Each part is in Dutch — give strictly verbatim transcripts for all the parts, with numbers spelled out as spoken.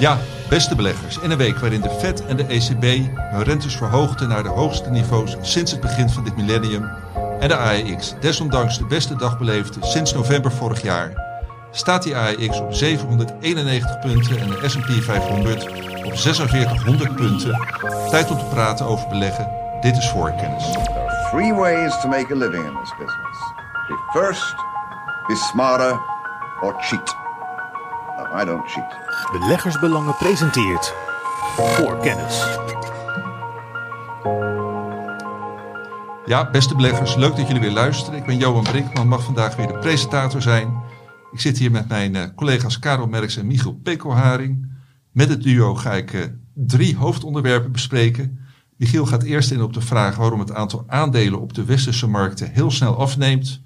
Ja, beste beleggers, in een week waarin de Fed en de E C B hun rentes verhoogden naar de hoogste niveaus sinds het begin van dit millennium en de A E X desondanks de beste dag beleefde sinds november vorig jaar, staat die A E X op zevenhonderdeenennegentig punten en de S en P vijfhonderd op vierduizend zeshonderd punten. Tijd om te praten over beleggen. Dit is Voorkennis. There are three ways to make a living in this business. The first is smarter or cheat. No, I don't cheat. Beleggersbelangen presenteert Voorkennis. Ja, beste beleggers, leuk dat jullie weer luisteren. Ik ben Johan Brinkman, mag vandaag weer de presentator zijn. Ik zit hier met mijn uh, collega's Karel Merks en Michiel Pekelharing. Met het duo ga ik uh, drie hoofdonderwerpen bespreken. Michiel gaat eerst in op de vraag waarom het aantal aandelen op de westerse markten heel snel afneemt.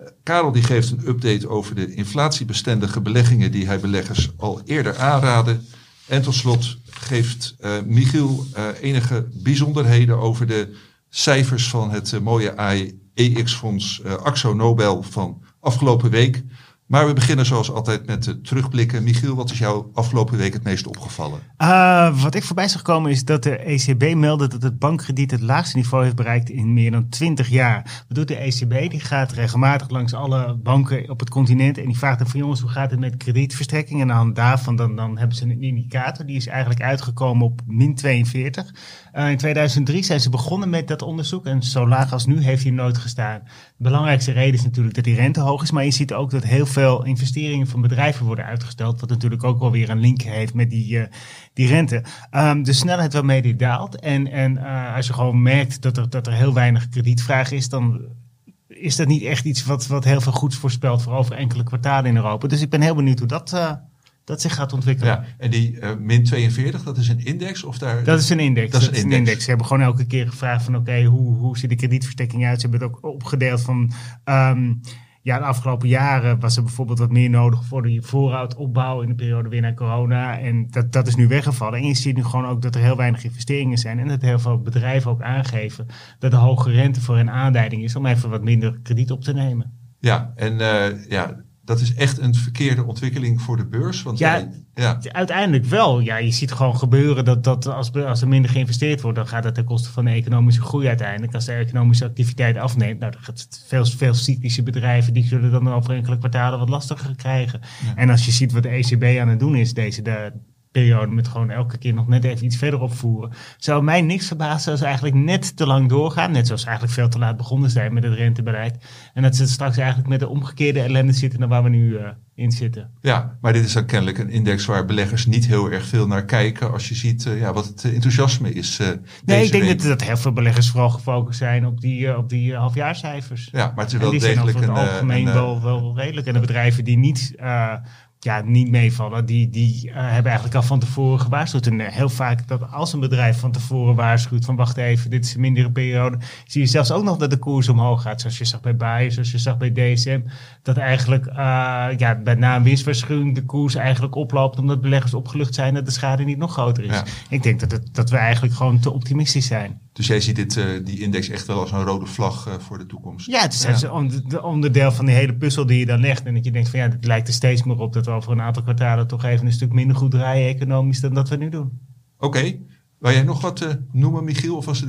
Uh, Karel die geeft een update over de inflatiebestendige beleggingen die hij beleggers al eerder aanraadde. En tot slot geeft uh, Michiel uh, enige bijzonderheden over de cijfers van het uh, mooie A E X-fonds uh, AkzoNobel van afgelopen week. Maar we beginnen zoals altijd met de terugblikken. Michiel, wat is jou afgelopen week het meest opgevallen? Uh, wat ik voorbij zag komen is dat de E C B meldde dat het bankkrediet het laagste niveau heeft bereikt in meer dan twintig jaar. Wat doet de E C B? Die gaat regelmatig langs alle banken op het continent en die vraagt dan van jongens, hoe gaat het met kredietverstrekking? En aan de hand daarvan dan, dan hebben ze een indicator. Die is eigenlijk uitgekomen op min tweeënveertig. Uh, in tweeduizend drie zijn ze begonnen met dat onderzoek en zo laag als nu heeft hij nooit gestaan. De belangrijkste reden is natuurlijk dat die rente hoog is, maar je ziet ook dat heel veel veel investeringen van bedrijven worden uitgesteld, wat natuurlijk ook wel weer een link heeft met die, uh, die rente. Um, de snelheid waarmee die daalt en, en uh, als je gewoon merkt dat er, dat er heel weinig kredietvraag is, dan is dat niet echt iets wat, wat heel veel goeds voorspelt voor over enkele kwartalen in Europa. Dus ik ben heel benieuwd hoe dat... Uh, Dat zich gaat ontwikkelen. Ja, en die uh, min tweeënveertig, dat is een index? Of daar... Dat is een index. Dat, dat is een index. index. Ze hebben gewoon elke keer gevraagd van oké, okay, hoe, hoe ziet de kredietverstrekking uit? Ze hebben het ook opgedeeld van... Um, ja, de afgelopen jaren was er bijvoorbeeld wat meer nodig voor de voorraadopbouw in de periode weer naar corona. En dat, dat is nu weggevallen. En je ziet nu gewoon ook dat er heel weinig investeringen zijn. En dat heel veel bedrijven ook aangeven dat de hoge rente voor hen aanleiding is om even wat minder krediet op te nemen. Ja, en uh, ja... Dat is echt een verkeerde ontwikkeling voor de beurs. Want ja, wij, ja. uiteindelijk wel. Ja, je ziet gewoon gebeuren dat, dat als, als er minder geïnvesteerd wordt, dan gaat dat ten koste van de economische groei uiteindelijk. Als de economische activiteit afneemt, nou, dan gaat het veel, veel cyclische bedrijven, die zullen dan over enkele kwartalen wat lastiger krijgen. Ja. En als je ziet wat de E C B aan het doen is deze de periode, met gewoon elke keer nog net even iets verder opvoeren, zou mij niks verbazen als ze eigenlijk net te lang doorgaan, net zoals ze eigenlijk veel te laat begonnen zijn met het rentebeleid. En dat ze straks eigenlijk met de omgekeerde ellende zitten dan waar we nu uh, in zitten. Ja, maar dit is dan kennelijk een index waar beleggers niet heel erg veel naar kijken als je ziet uh, ja, wat het enthousiasme is. Uh, nee, deze ik denk week. dat dat heel veel beleggers vooral gefocust zijn op die, uh, op die uh, halfjaarcijfers. Ja, maar het is wel die degelijk zijn over het een, algemeen een, wel, wel redelijk. En de bedrijven die niet... Uh, Ja, niet meevallen. Die, die uh, hebben eigenlijk al van tevoren gewaarschuwd. En uh, heel vaak dat als een bedrijf van tevoren waarschuwt van wacht even, dit is een mindere periode, zie je zelfs ook nog dat de koers omhoog gaat. Zoals je zag bij Bayer, zoals je zag bij D S M. Dat eigenlijk uh, ja, bij na een winstwaarschuwing de koers eigenlijk oploopt omdat beleggers opgelucht zijn dat de schade niet nog groter is. Ja. Ik denk dat, het, dat we eigenlijk gewoon te optimistisch zijn. Dus jij ziet dit, uh, die index echt wel als een rode vlag uh, voor de toekomst? Ja, het is ja. een onderdeel van die hele puzzel die je dan legt. En dat je denkt van ja, het lijkt er steeds meer op dat we over een aantal kwartalen toch even een stuk minder goed draaien economisch dan dat we nu doen. Oké. Okay. Wil jij nog wat uh, noemen, Michiel? Of was dit,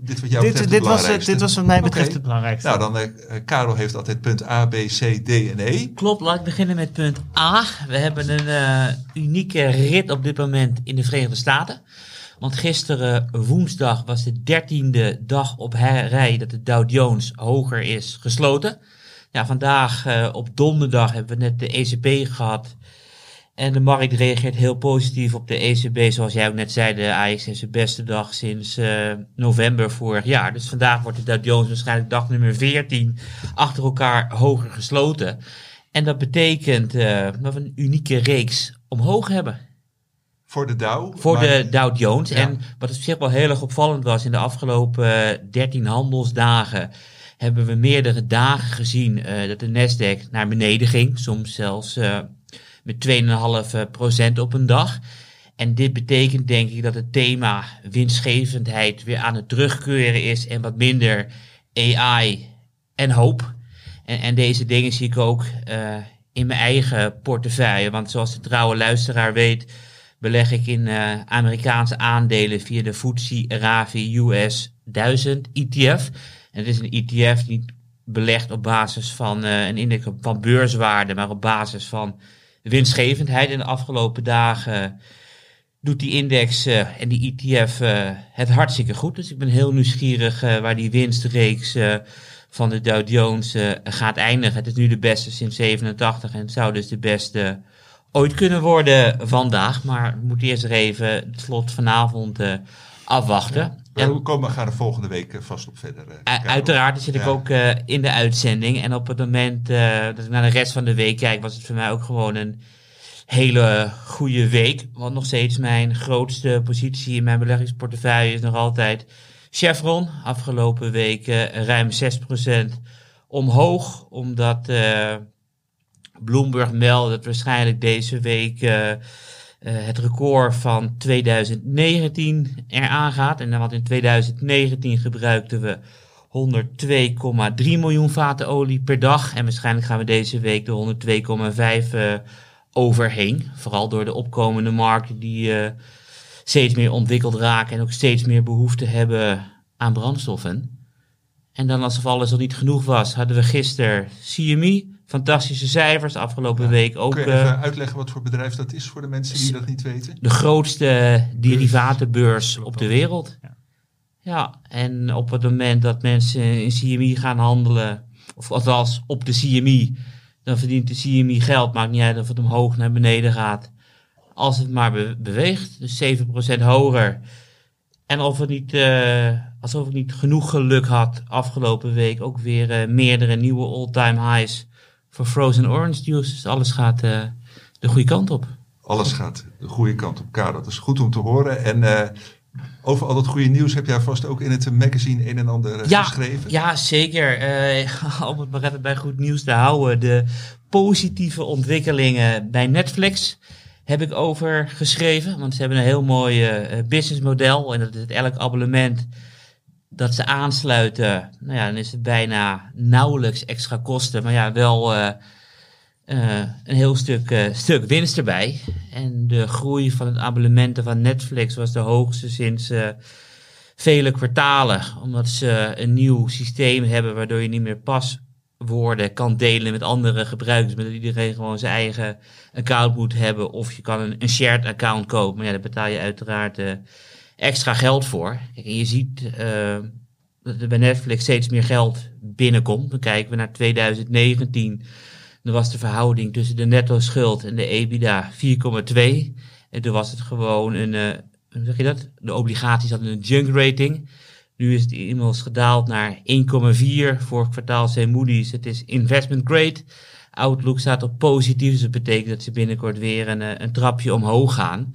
dit wat jou dit, betreft dit het was, dit was wat mij betreft okay. het belangrijkste. Nou, dan, uh, Karel heeft altijd punt A, B, C, D en E. Klopt, laat ik beginnen met punt A. We hebben een uh, unieke rit op dit moment in de Verenigde Staten. Want gisteren woensdag was de dertiende dag op rij dat de Dow Jones hoger is gesloten. Ja, vandaag uh, op donderdag hebben we net de E C B gehad. En de markt reageert heel positief op de E C B. Zoals jij ook net zei, de A E X heeft zijn beste dag sinds uh, november vorig jaar. Dus vandaag wordt de Dow Jones waarschijnlijk dag nummer veertien achter elkaar hoger gesloten. En dat betekent uh, dat we een unieke reeks omhoog hebben. Voor de Dow? Voor maar... de Dow Jones. Ja. En wat op zich wel heel erg opvallend was, in de afgelopen uh, dertien handelsdagen hebben we meerdere dagen gezien uh, dat de Nasdaq naar beneden ging. Soms zelfs uh, met twee komma vijf procent op een dag. En dit betekent denk ik dat het thema winstgevendheid weer aan het terugkeren is. En wat minder A I en hoop. En, en deze dingen zie ik ook uh, in mijn eigen portefeuille. Want zoals de trouwe luisteraar weet, beleg ik in uh, Amerikaanse aandelen via de F T S E, R A V I, U S duizend E T F. En het is een E T F die niet belegd op basis van uh, een index van beurswaarde, maar op basis van winstgevendheid. In de afgelopen dagen doet die index uh, en die E T F uh, het hartstikke goed. Dus ik ben heel nieuwsgierig uh, waar die winstreeks uh, van de Dow Jones uh, gaat eindigen. Het is nu de beste sinds zevenentachtig en het zou dus de beste ooit kunnen worden vandaag. Maar we moeten eerst er even het slot vanavond uh, afwachten. Ja, we komen, gaan er volgende week vast op verder. Uh, uiteraard, daar zit ik ja. ook uh, in de uitzending. En op het moment uh, dat ik naar de rest van de week kijk, was het voor mij ook gewoon een hele goede week. Want nog steeds mijn grootste positie in mijn beleggingsportefeuille is nog altijd Chevron. Afgelopen week uh, ruim zes procent omhoog. Omdat uh, Bloomberg meldde dat waarschijnlijk deze week Uh, Uh, het record van twintig negentien eraan gaat. En want in twintig negentien gebruikten we honderdtwee komma drie miljoen vaten olie per dag. En waarschijnlijk gaan we deze week de honderdtwee komma vijf uh, overheen. Vooral door de opkomende markten die uh, steeds meer ontwikkeld raken en ook steeds meer behoefte hebben aan brandstoffen. En dan, alsof alles al niet genoeg was, hadden we gisteren C M E. Fantastische cijfers, afgelopen ja, week ook. Kun je even uh, uitleggen wat voor bedrijf dat is voor de mensen die dat niet weten? De grootste derivatenbeurs Beurs. op de wereld. Ja. ja, en op het moment dat mensen in C M E gaan handelen, of althans op de C M E, dan verdient de C M E geld. Maakt niet uit of het omhoog naar beneden gaat, als het maar be- beweegt. Dus zeven procent hoger. En of het niet, uh, alsof het niet genoeg geluk had, afgelopen week ook weer uh, meerdere nieuwe all-time highs voor frozen orange juice. Dus alles gaat uh, de goede kant op. Alles gaat de goede kant op, Karel. Dat is goed om te horen. En uh, over al dat goede nieuws heb jij vast ook in het magazine een en ander ja, geschreven. Ja, zeker. Uh, om het maar even bij goed nieuws te houden. De positieve ontwikkelingen bij Netflix heb ik over geschreven. Want ze hebben een heel mooi uh, businessmodel. En dat is elk abonnement dat ze aansluiten, nou ja, dan is het bijna nauwelijks extra kosten. Maar ja, wel uh, uh, een heel stuk, uh, stuk winst erbij. En de groei van het abonnementen van Netflix was de hoogste sinds uh, vele kwartalen. Omdat ze een nieuw systeem hebben waardoor je niet meer paswoorden kan delen met andere gebruikers. Maar dat iedereen gewoon zijn eigen account moet hebben. Of je kan een, een shared account kopen. Maar ja, daar betaal je uiteraard Uh, extra geld voor. Kijk, en je ziet uh, dat er bij Netflix steeds meer geld binnenkomt. Dan kijken we naar twintig negentien. Dan was de verhouding tussen de netto-schuld en de EBITDA vier komma twee. En toen was het gewoon een, uh, hoe zeg je dat? De obligaties hadden een junk rating. Nu is het inmiddels gedaald naar één komma vier. Vorig kwartaal zei Moody's, het is investment grade. Outlook staat op positief. Dus dat betekent dat ze binnenkort weer een, een trapje omhoog gaan.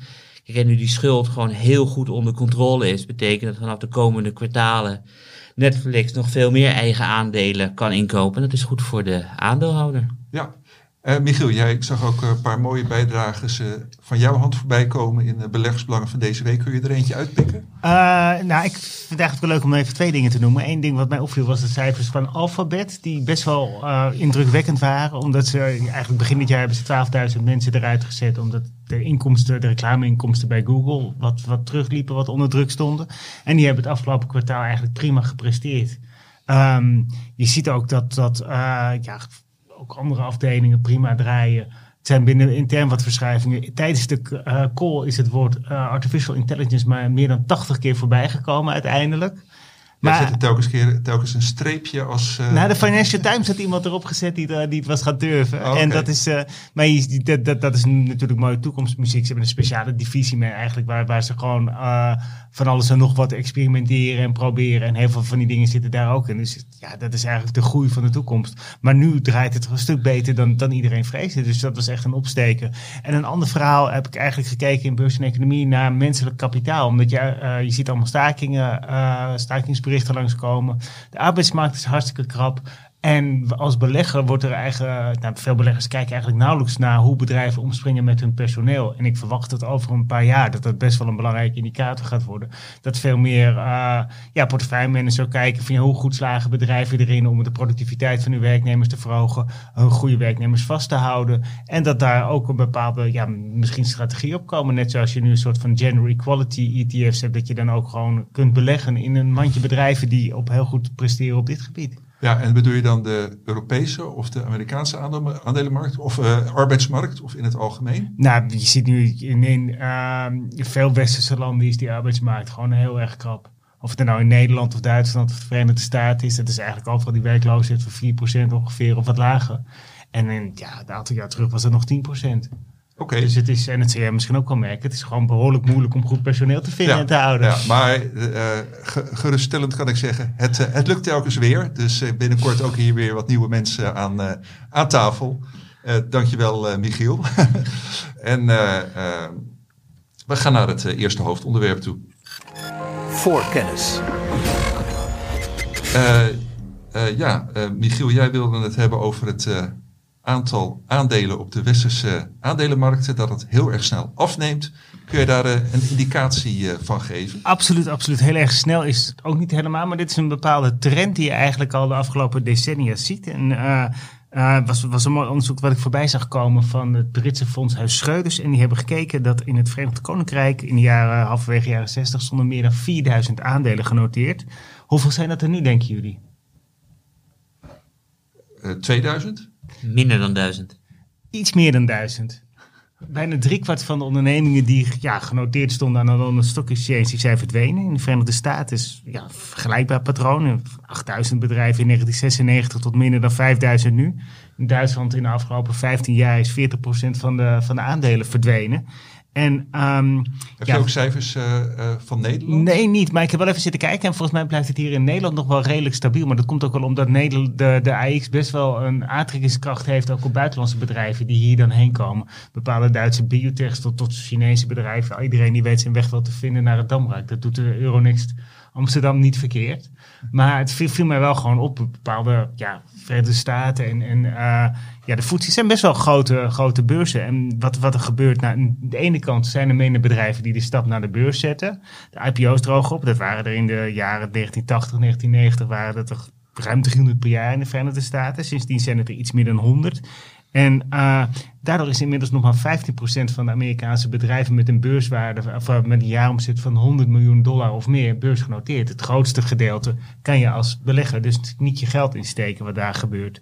En nu die schuld gewoon heel goed onder controle is, betekent dat vanaf de komende kwartalen Netflix nog veel meer eigen aandelen kan inkopen. En dat is goed voor de aandeelhouder. Ja, uh, Michiel, jij, ik zag ook een paar mooie bijdrages uh, van jouw hand voorbij komen in de beleggersbelangen van deze week. Kun je er eentje uitpikken? Uh, nou, ik vind het eigenlijk wel leuk om even twee dingen te noemen. Eén ding wat mij opviel was de cijfers van Alphabet, die best wel uh, indrukwekkend waren. Omdat ze eigenlijk begin dit jaar hebben ze twaalfduizend mensen eruit gezet, omdat de inkomsten, de reclameinkomsten bij Google wat, wat terugliepen, wat onder druk stonden. En die hebben het afgelopen kwartaal eigenlijk prima gepresteerd. Um, je ziet ook dat, dat uh, ja, ook andere afdelingen prima draaien. Het zijn binnen intern wat verschuivingen. Tijdens de uh, call is het woord uh, artificial intelligence maar meer dan tachtig keer voorbij gekomen uiteindelijk. Maar zet er telkens, keer, telkens een streepje als Uh... Nou, de Financial Times had iemand erop gezet die, die het was gaan durven. Oh, okay. En dat is, uh, maar je, dat, dat, dat is natuurlijk mooie toekomstmuziek. Ze hebben een speciale divisie mee eigenlijk waar, waar ze gewoon uh, van alles en nog wat experimenteren en proberen. En heel veel van die dingen zitten daar ook in. Dus ja, dat is eigenlijk de groei van de toekomst. Maar nu draait het een stuk beter dan, dan iedereen vreesde. Dus dat was echt een opsteken. En een ander verhaal heb ik eigenlijk gekeken in Beurs en Economie naar menselijk kapitaal. Omdat je, uh, je ziet allemaal stakingen, uh, stakingsberichten langskomen. De arbeidsmarkt is hartstikke krap. En als belegger wordt er eigenlijk... Nou, veel beleggers kijken eigenlijk nauwelijks naar hoe bedrijven omspringen met hun personeel. En ik verwacht dat over een paar jaar dat dat best wel een belangrijke indicator gaat worden. Dat veel meer uh, ja, portefeuillemanagers kijken van ja, hoe goed slagen bedrijven erin om de productiviteit van hun werknemers te verhogen. Hun goede werknemers vast te houden. En dat daar ook een bepaalde, ja, misschien strategie op komen. Net zoals je nu een soort van gender equality E T F's hebt. Dat je dan ook gewoon kunt beleggen in een mandje bedrijven die op heel goed presteren op dit gebied. Ja, en bedoel je dan de Europese of de Amerikaanse aandelenmarkt of uh, arbeidsmarkt of in het algemeen? Nou, je ziet nu in, in uh, veel westerse landen is die arbeidsmarkt gewoon heel erg krap. Of het er nou in Nederland of Duitsland of de Verenigde Staten is, dat is eigenlijk overal die werkloosheid van vier procent ongeveer of wat lager. En in, ja, een aantal jaar terug was dat nog tien procent. Okay. Dus het is, en het zul je misschien ook wel merken, het is gewoon behoorlijk moeilijk om goed personeel te vinden ja, en te houden. Ja, maar uh, geruststellend kan ik zeggen, het, uh, het lukt telkens weer. Dus uh, binnenkort ook hier weer wat nieuwe mensen aan, uh, aan tafel. Uh, dankjewel uh, Michiel. en uh, uh, we gaan naar het uh, eerste hoofdonderwerp toe. Voorkennis. Uh, uh, ja, uh, Michiel, jij wilde het hebben over het... Uh, aantal aandelen op de westerse aandelenmarkten, dat het heel erg snel afneemt. Kun je daar een indicatie van geven? Absoluut, absoluut. Heel erg snel is het ook niet helemaal, maar dit is een bepaalde trend die je eigenlijk al de afgelopen decennia ziet. En uh, uh, was, was een mooi onderzoek wat ik voorbij zag komen van het Britse fondshuis Schreuders. En die hebben gekeken dat in het Verenigd Koninkrijk in de jaren, halverwege jaren zestig stonden meer dan vierduizend aandelen genoteerd. Hoeveel zijn dat er nu, denken jullie? Uh, tweeduizend? Minder dan duizend. Iets meer dan duizend. Bijna driekwart van de ondernemingen die ja, genoteerd stonden aan de London Stock Exchange, die zijn verdwenen. In de Verenigde Staten is ja, vergelijkbaar patroon. achtduizend bedrijven in negentien zesennegentig tot minder dan vijfduizend nu. In Duitsland in de afgelopen vijftien jaar is veertig procent van de, van de aandelen verdwenen. En, um, heb je ja, ook cijfers uh, uh, van Nederland? Nee, niet. Maar ik heb wel even zitten kijken. En volgens mij blijft het hier in Nederland nog wel redelijk stabiel. Maar dat komt ook wel omdat Nederland, de, de A E X best wel een aantrekkingskracht heeft. Ook op buitenlandse bedrijven die hier dan heen komen. Bepaalde Duitse biotechs tot, tot Chinese bedrijven. Iedereen die weet zijn weg wel te vinden naar het Damrak. Dat doet de Euronext Amsterdam niet verkeerd. Maar het viel, viel mij wel gewoon op. Bepaalde ja, Verenigde Staten en... en uh, ja, de F T S E zijn best wel grote, grote beurzen. En wat, wat er gebeurt, nou, aan de ene kant zijn er minder bedrijven die de stap naar de beurs zetten. De I P O's drogen op. Dat waren er in de jaren negentien tachtig, negentien negentig waren dat er ruim driehonderd per jaar in de Verenigde Staten. Sindsdien zijn het er iets meer dan honderd. En uh, daardoor is inmiddels nog maar vijftien procent van de Amerikaanse bedrijven met een beurswaarde, of met een jaaromzet van honderd miljoen dollar of meer beursgenoteerd. Het grootste gedeelte kan je als belegger dus niet je geld insteken wat daar gebeurt.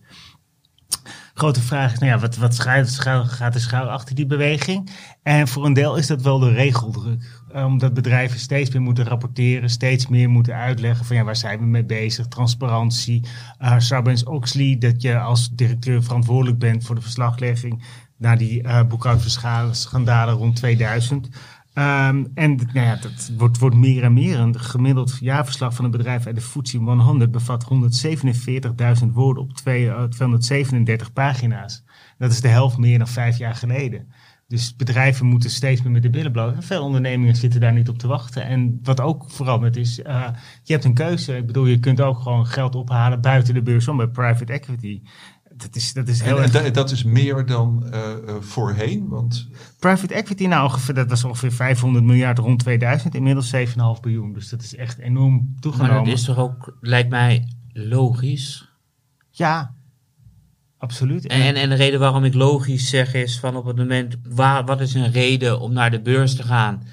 Grote vraag is, nou ja, wat, wat schuil, schuil, gaat er schuil achter die beweging? En voor een deel is dat wel de regeldruk. Omdat bedrijven steeds meer moeten rapporteren, steeds meer moeten uitleggen van ja, waar zijn we mee bezig? Transparantie, uh, Sarbanes-Oxley, dat je als directeur verantwoordelijk bent voor de verslaglegging naar die uh, boekhoudschandalen rond tweeduizend. Um, en nou ja, dat wordt, wordt meer en meer. Een gemiddeld jaarverslag van een bedrijf uit de F T S E honderd bevat honderdzevenenveertigduizend woorden op twee, uh, tweehonderdzevenendertig pagina's. Dat is de helft meer dan vijf jaar geleden. Dus bedrijven moeten steeds meer met de billen bloot. En veel ondernemingen zitten daar niet op te wachten. En wat ook veranderd is, uh, je hebt een keuze. Ik bedoel, je kunt ook gewoon geld ophalen buiten de beurs om bij private equity. Dat is, dat is heel en, erg... en dat is meer dan uh, voorheen? Want... Private equity, nou, ongeveer, dat was ongeveer vijfhonderd miljard rond tweeduizend, inmiddels zeven komma vijf biljoen. Dus dat is echt enorm toegenomen. Maar dat is toch ook, lijkt mij, logisch? Ja, absoluut. En, en, en de reden waarom ik logisch zeg is van op het moment, waar, wat is een reden om naar de beurs te gaan?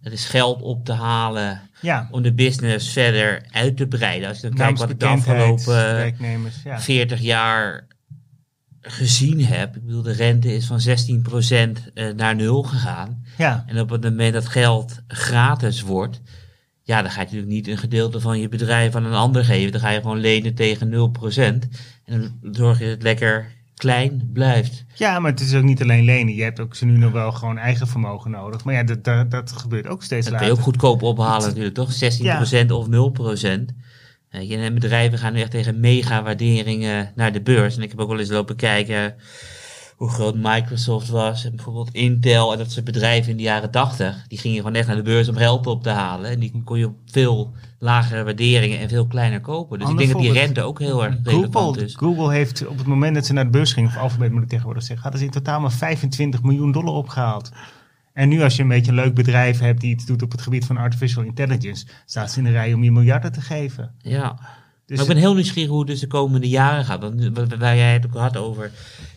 Dat is geld op te halen ja. om de business verder uit te breiden. Als je dan kijkt wat de afgelopen ja. veertig jaar... gezien heb. Ik bedoel, de rente is van zestien procent naar nul gegaan. Ja. En op het moment dat geld gratis wordt, ja, dan ga je natuurlijk niet een gedeelte van je bedrijf aan een ander geven. Dan ga je gewoon lenen tegen nul procent. En dan zorg je dat het lekker klein blijft. Ja, maar het is ook niet alleen lenen. Je hebt ook ze nu nog wel gewoon eigen vermogen nodig. Maar ja, dat, dat, dat gebeurt ook steeds dat later. Dat kun je ook goedkoop ophalen natuurlijk, toch? zestien procent ja. of nul procent. En bedrijven gaan nu echt tegen mega waarderingen naar de beurs. En ik heb ook wel eens lopen kijken hoe groot Microsoft was en bijvoorbeeld Intel en dat soort bedrijven in de jaren tachtig. Die gingen gewoon echt naar de beurs om geld op te halen. En die kon je op veel lagere waarderingen en veel kleiner kopen. Dus Ander ik denk dat die rente ook heel erg relevant is. Google heeft op het moment dat ze naar de beurs ging, of Alphabet moet ik tegenwoordig zeggen, hadden ze in totaal maar vijfentwintig miljoen dollar opgehaald. En nu als je een beetje een leuk bedrijf hebt die iets doet op het gebied van artificial intelligence, staat ze in de rij om je miljarden te geven. Ja. Dus maar ik ben heel nieuwsgierig hoe het dus de komende jaren gaat. Want waar jij het ook had over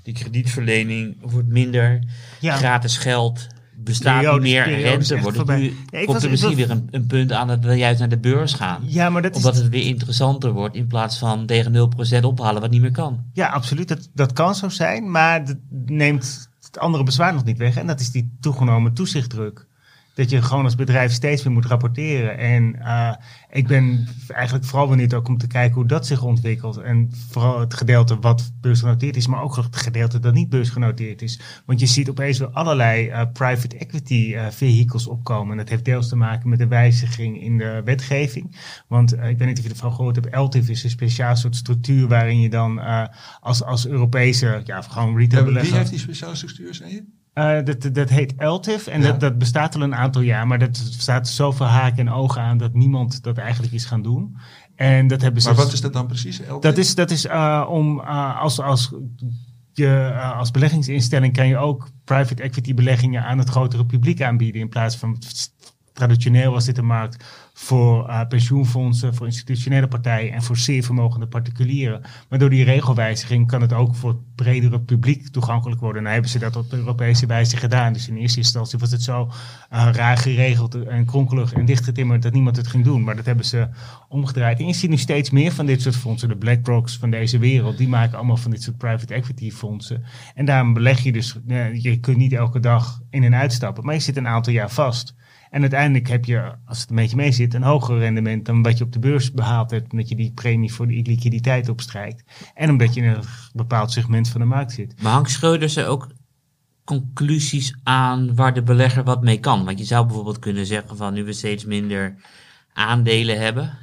die kredietverlening wordt minder, ja. gratis geld bestaat niet meer, rente wordt nu, ja, komt er misschien weer een, een punt aan dat we juist naar de beurs gaan. Ja, maar dat Omdat is... het weer interessanter wordt in plaats van tegen nul procent ophalen wat niet meer kan. Ja, absoluut. Dat, dat kan zo zijn, maar dat neemt het andere bezwaar nog niet weg. En dat is die toegenomen toezichtdruk. Dat je gewoon als bedrijf steeds meer moet rapporteren. En uh, ik ben eigenlijk vooral benieuwd ook om te kijken hoe dat zich ontwikkelt. En vooral het gedeelte wat beursgenoteerd is, maar ook het gedeelte dat niet beursgenoteerd is. Want je ziet opeens weer allerlei uh, private equity uh, vehicles opkomen. En dat heeft deels te maken met de wijziging in de wetgeving. Want uh, ik weet niet of je ervan gehoord hebt, E L T I F is een speciaal soort structuur waarin je dan uh, als, als Europese, ja, gewoon retail belegger. Wie heeft die speciale structuur, zei je? Uh, dat, dat heet E L T I F en ja. dat, dat bestaat al een aantal jaar, maar dat staat zoveel haken en ogen aan dat niemand dat eigenlijk is gaan doen. En dat hebben ze maar wat z- is dat dan precies? E L T I F? Dat is, dat is uh, om uh, als, als, je, uh, als beleggingsinstelling kan je ook private equity beleggingen aan het grotere publiek aanbieden in plaats van traditioneel was dit een markt voor uh, pensioenfondsen, voor institutionele partijen en voor zeer vermogende particulieren. Maar door die regelwijziging kan het ook voor het bredere publiek toegankelijk worden. En nou hebben ze dat op de Europese wijze gedaan. Dus in eerste instantie was het zo uh, raar geregeld en kronkelig en dichtgetimmerd dat niemand het ging doen. Maar dat hebben ze omgedraaid. En je ziet nu steeds meer van dit soort fondsen. De BlackRocks van deze wereld, die maken allemaal van dit soort private equity fondsen. En daarom beleg je dus, uh, je kunt niet elke dag in en uitstappen, maar je zit een aantal jaar vast. En uiteindelijk heb je, als het een beetje mee zit, een hoger rendement dan wat je op de beurs behaald hebt. Omdat je die premie voor de liquiditeit opstrijkt. En omdat je in een bepaald segment van de markt zit. Maar hangt Schreuders er ook conclusies aan waar de belegger wat mee kan? Want je zou bijvoorbeeld kunnen zeggen van nu we steeds minder aandelen hebben.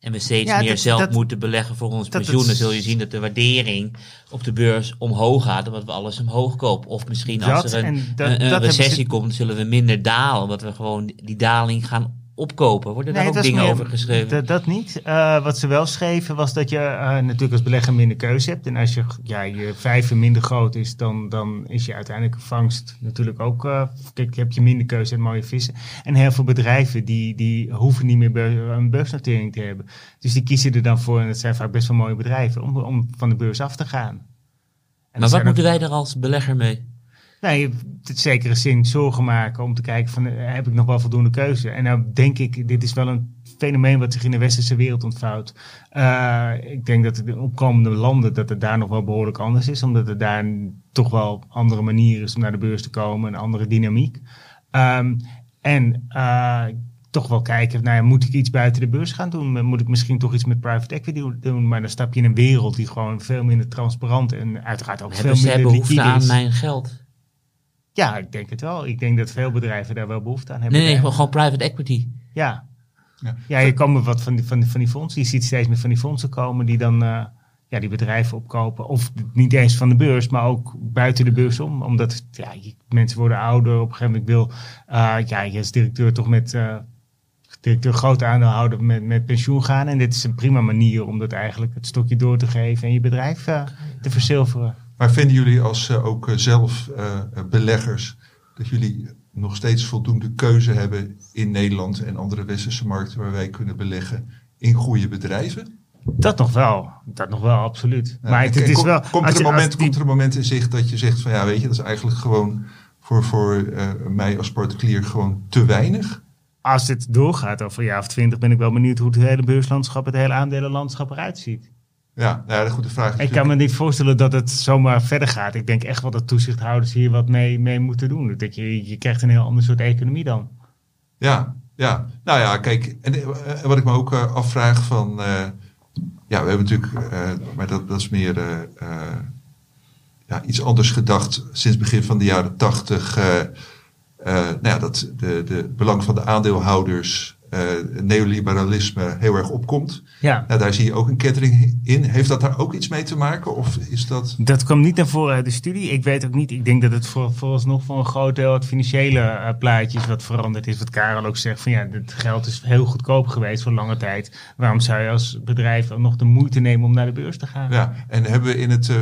En we steeds ja, meer dat, zelf dat, moeten beleggen voor ons pensioen. Dan zul je zien dat de waardering op de beurs omhoog gaat. Omdat we alles omhoog kopen. Of misschien als dat, er een, dat, een, een dat recessie ze... komt, zullen we minder dalen. Omdat we gewoon die daling gaan opkopen. Worden daar nee, ook dingen meer, over geschreven? Dat, dat niet. Uh, wat ze wel schreven was dat je uh, natuurlijk als belegger minder keuze hebt. En als je, ja, je vijver minder groot is, dan, dan is je uiteindelijke vangst natuurlijk ook... Uh, kijk, heb je minder keuze en mooie vissen. En heel veel bedrijven die, die hoeven niet meer beurs, een beursnotering te hebben. Dus die kiezen er dan voor, en dat zijn vaak best wel mooie bedrijven, om, om van de beurs af te gaan. En maar wat moeten ook... wij er als belegger mee? Nou, je hebt in zekere zin zorgen maken om te kijken van heb ik nog wel voldoende keuze. En nou denk ik, dit is wel een fenomeen wat zich in de westerse wereld ontvouwt. Uh, ik denk dat de opkomende landen, dat het daar nog wel behoorlijk anders is. Omdat het daar toch wel andere manier is om naar de beurs te komen. Een andere dynamiek. Um, en uh, toch wel kijken, nou ja, moet ik iets buiten de beurs gaan doen? Moet ik misschien toch iets met private equity doen? Maar dan stap je in een wereld die gewoon veel minder transparant en uiteraard ook hebben, veel minder liquide is. Ze hebben behoefte aan mijn geld. Ja, ik denk het wel. Ik denk dat veel bedrijven daar wel behoefte aan hebben. Nee, nee, nee gewoon private equity. Ja, ja. ja je komt met wat van die, van, die, van die fondsen. Je ziet steeds meer van die fondsen komen die dan uh, ja, die bedrijven opkopen. Of niet eens van de beurs, maar ook buiten de beurs om. Omdat ja, mensen worden ouder. Op een gegeven moment wil uh, ja, je als directeur toch met... Uh, directeur groot aandeelhouder met, met pensioen gaan. En dit is een prima manier om dat eigenlijk het stokje door te geven en je bedrijf uh, te verzilveren. Maar vinden jullie als uh, ook zelf uh, beleggers dat jullie nog steeds voldoende keuze hebben in Nederland en andere westerse markten waar wij kunnen beleggen in goede bedrijven? Dat nog wel, dat nog wel, absoluut. Ja, maar het, het is kom, wel, komt, er je, moment, die... komt er een moment in zicht dat je zegt van ja, weet je, dat is eigenlijk gewoon voor, voor uh, mij als particulier gewoon te weinig? Als dit doorgaat over een jaar of twintig ben ik wel benieuwd hoe het hele beurslandschap, het hele aandelenlandschap eruit ziet. Ja, nou ja, de goede vraag natuurlijk. Ik kan me niet voorstellen dat het zomaar verder gaat. Ik denk echt wel dat toezichthouders hier wat mee, mee moeten doen. Dat je, je krijgt een heel ander soort economie dan. Ja, ja. Nou ja, kijk. En wat ik me ook afvraag van... Uh, ja, we hebben natuurlijk... Uh, maar dat, dat is meer uh, uh, ja, iets anders gedacht sinds begin van de jaren tachtig... Uh, Uh, nou ja, dat de, de belang van de aandeelhouders uh, neoliberalisme heel erg opkomt. Ja. Nou, daar zie je ook een kettering in. Heeft dat daar ook iets mee te maken? Of is dat... dat kwam niet naar voren uit de studie. Ik weet ook niet. Ik denk dat het voor, vooralsnog voor een groot deel het financiële uh, plaatje is wat veranderd is. Wat Karel ook zegt, van ja, het geld is heel goedkoop geweest voor lange tijd. Waarom zou je als bedrijf dan nog de moeite nemen om naar de beurs te gaan? Ja, en hebben we in het uh,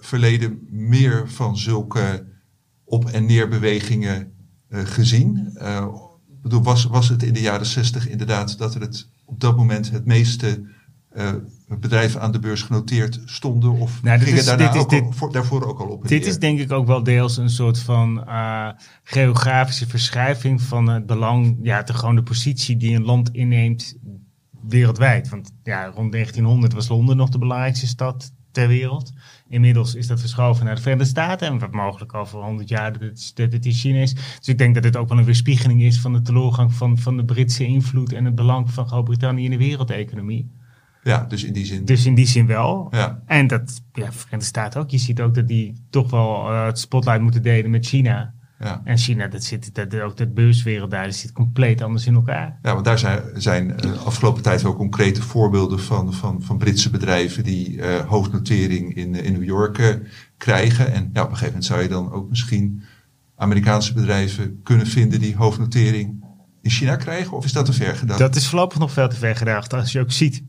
verleden meer van zulke op- en neerbewegingen uh, gezien? Uh, bedoel, was, was het in de jaren zestig inderdaad dat er het op dat moment het meeste uh, bedrijven aan de beurs genoteerd stonden? Of nou, gingen is, daarna dit, ook dit, al, voor, daarvoor ook al op en Dit neer? Is denk ik ook wel deels een soort van uh, geografische verschuiving van het belang, ja, de, gewoon de positie die een land inneemt wereldwijd. Want ja, rond negentienhonderd was Londen nog de belangrijkste stad ter wereld. Inmiddels is dat verschoven naar de Verenigde Staten en wat mogelijk over honderd jaar dat het in China is. Dus ik denk dat het ook wel een weerspiegeling is van de teleurgang van, van de Britse invloed en het belang van Groot-Brittannië in de wereldeconomie. Ja, dus in die zin. Dus in die zin wel. Ja. En dat, ja, Verenigde Staten ook. Je ziet ook dat die toch wel uh, het spotlight moeten delen met China. Ja. En China, dat zit, dat, ook de beurswereld daar, dat zit compleet anders in elkaar. Ja, want daar zijn, zijn uh, afgelopen tijd wel concrete voorbeelden van, van, van Britse bedrijven die uh, hoofdnotering in, in New York uh, krijgen. En ja, op een gegeven moment zou je dan ook misschien Amerikaanse bedrijven kunnen vinden die hoofdnotering in China krijgen? Of is dat te ver gedacht? Dat is voorlopig nog veel te ver gedacht. Als je ook ziet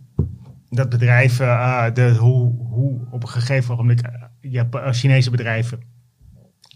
dat bedrijven, uh, de, hoe, hoe op een gegeven ogenblik uh, Japan, Chinese bedrijven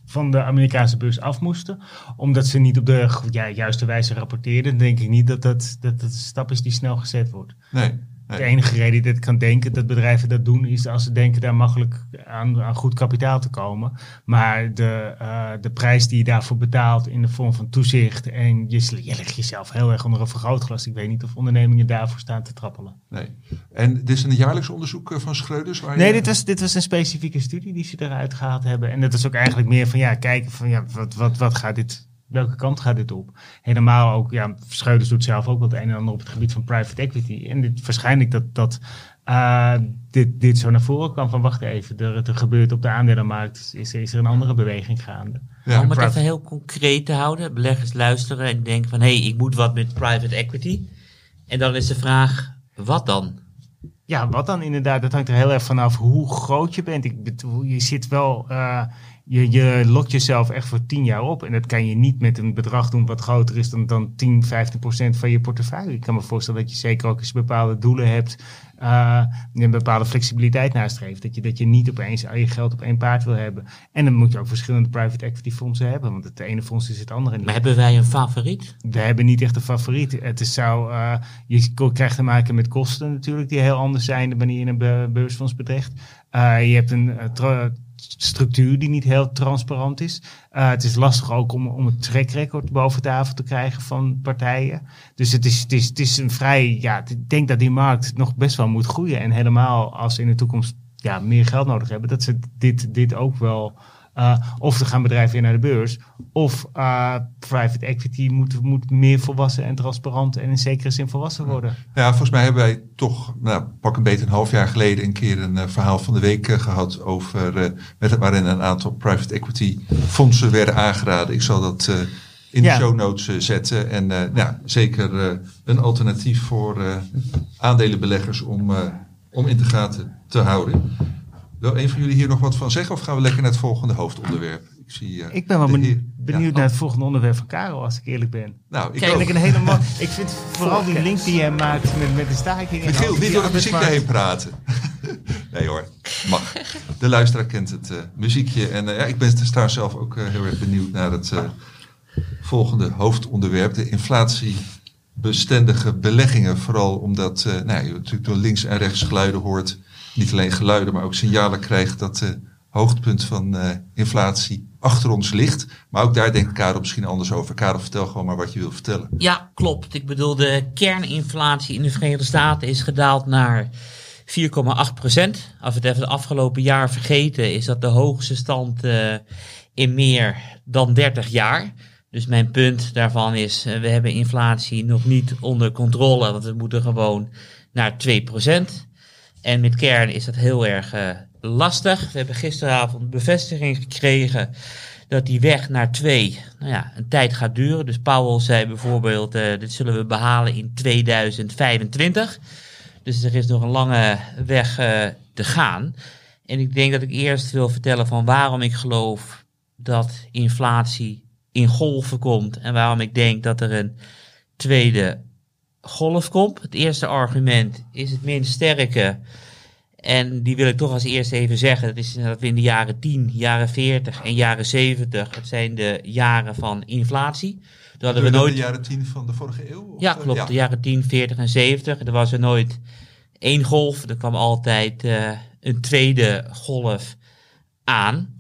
van de Amerikaanse beurs af moesten, omdat ze niet op de ja, juiste wijze rapporteerden, denk ik niet dat dat, dat dat een stap is die snel gezet wordt. Nee, nee. De enige reden dat ik kan denken dat bedrijven dat doen, is als ze denken daar makkelijk aan, aan goed kapitaal te komen. Maar de, uh, de prijs die je daarvoor betaalt in de vorm van toezicht, en je, je legt jezelf heel erg onder een vergrootglas. Ik weet niet of ondernemingen daarvoor staan te trappelen. Nee. En dit is een jaarlijks onderzoek van Schreuders? Waar nee, je... dit, was, dit was een specifieke studie die ze eruit gehaald hebben. En dat is ook eigenlijk meer van ja, kijken van ja, wat, wat, wat gaat dit, welke kant gaat dit op? Helemaal ook, ja, Schreuders doet zelf ook wat een en ander op het gebied van private equity. En dit, waarschijnlijk dat, dat uh, dit, dit zo naar voren kwam van wacht even, er, er gebeurt op de aandelenmarkt, is, is er een andere beweging gaande. Ja, om het even heel concreet te houden, beleggers luisteren en denken van hé, hey, ik moet wat met private equity. En dan is de vraag, wat dan? Ja, wat dan inderdaad, dat hangt er heel erg vanaf hoe groot je bent. Ik bedoel, je zit wel, uh, je, je lokt jezelf echt voor tien jaar op. En dat kan je niet met een bedrag doen wat groter is dan, dan tien, vijftien procent van je portefeuille. Ik kan me voorstellen dat je zeker ook eens bepaalde doelen hebt, uh, een bepaalde flexibiliteit nastreeft. Dat je, dat je niet opeens al je geld op één paard wil hebben. En dan moet je ook verschillende private equity fondsen hebben, want het ene fonds is het andere niet. Maar hebben wij een favoriet? We hebben niet echt een favoriet. Het is zou, uh, je krijgt te maken met kosten natuurlijk die heel anders zijn dan wanneer je een beursfonds betreft. Uh, je hebt een uh, tra- structuur die niet heel transparant is. Uh, het is lastig ook om, om het track record boven tafel te krijgen van partijen. Dus het is, het is, het is een vrij, ja, ik denk dat die markt nog best wel moet groeien. En helemaal als ze in de toekomst ja, meer geld nodig hebben, dat ze dit, dit ook wel, uh, of er gaan bedrijven weer naar de beurs, of uh, private equity moet, moet meer volwassen en transparant en in zekere zin volwassen worden. Ja, volgens mij hebben wij toch, nou, pak een beetje een half jaar geleden een keer een uh, verhaal van de week uh, gehad over, uh, met, waarin een aantal private equity fondsen werden aangeraden. Ik zal dat uh, in ja. de show notes uh, zetten. En uh, ja, zeker uh, een alternatief voor uh, aandelenbeleggers om, uh, om in de gaten te houden. Wil een van jullie hier nog wat van zeggen of gaan we lekker naar het volgende hoofdonderwerp? Ik, zie, uh, ik ben wel benieuwd, benieuwd ja, naar het volgende onderwerp van Karel, als ik eerlijk ben. Nou, ik Kijk, ook. Een hele man, ik vind vooral die link die hij maakt met, met de staking. Michiel, niet door de muziek daarheen praten. Nee hoor, mag. De luisteraar kent het uh, muziekje. En uh, ja, ik ben trouwens zelf ook uh, heel erg benieuwd naar het uh, volgende hoofdonderwerp. De inflatiebestendige beleggingen. Vooral omdat uh, nou, je natuurlijk door links en rechts geluiden hoort. Niet alleen geluiden, maar ook signalen krijgt dat het uh, hoogtepunt van uh, inflatie achter ons ligt. Maar ook daar denkt Karel misschien anders over. Karel, vertel gewoon maar wat je wil vertellen. Ja, klopt. Ik bedoel, de kerninflatie in de Verenigde Staten is gedaald naar vier komma acht procent. Als we het even het afgelopen jaar vergeten, is dat de hoogste stand uh, in meer dan dertig jaar. Dus mijn punt daarvan is, uh, we hebben inflatie nog niet onder controle, want we moeten gewoon naar twee procent. En met kern is dat heel erg uh, lastig. We hebben gisteravond bevestiging gekregen dat die weg naar twee nou ja, een tijd gaat duren. Dus Powell zei bijvoorbeeld, uh, dit zullen we behalen in tweeduizend vijfentwintig. Dus er is nog een lange weg uh, te gaan. En ik denk dat ik eerst wil vertellen van waarom ik geloof dat inflatie in golven komt. En waarom ik denk dat er een tweede golf komt. Het eerste argument is het minst sterke. En die wil ik toch als eerste even zeggen. Dat is dat we in de jaren tien, jaren veertig en jaren zeventig... dat zijn de jaren van inflatie. Toen hadden we nooit... De jaren tien van de vorige eeuw? Of ja, klopt. Ja. De jaren tien, veertig en zeventig. Er was er nooit één golf. Er kwam altijd uh, een tweede golf aan.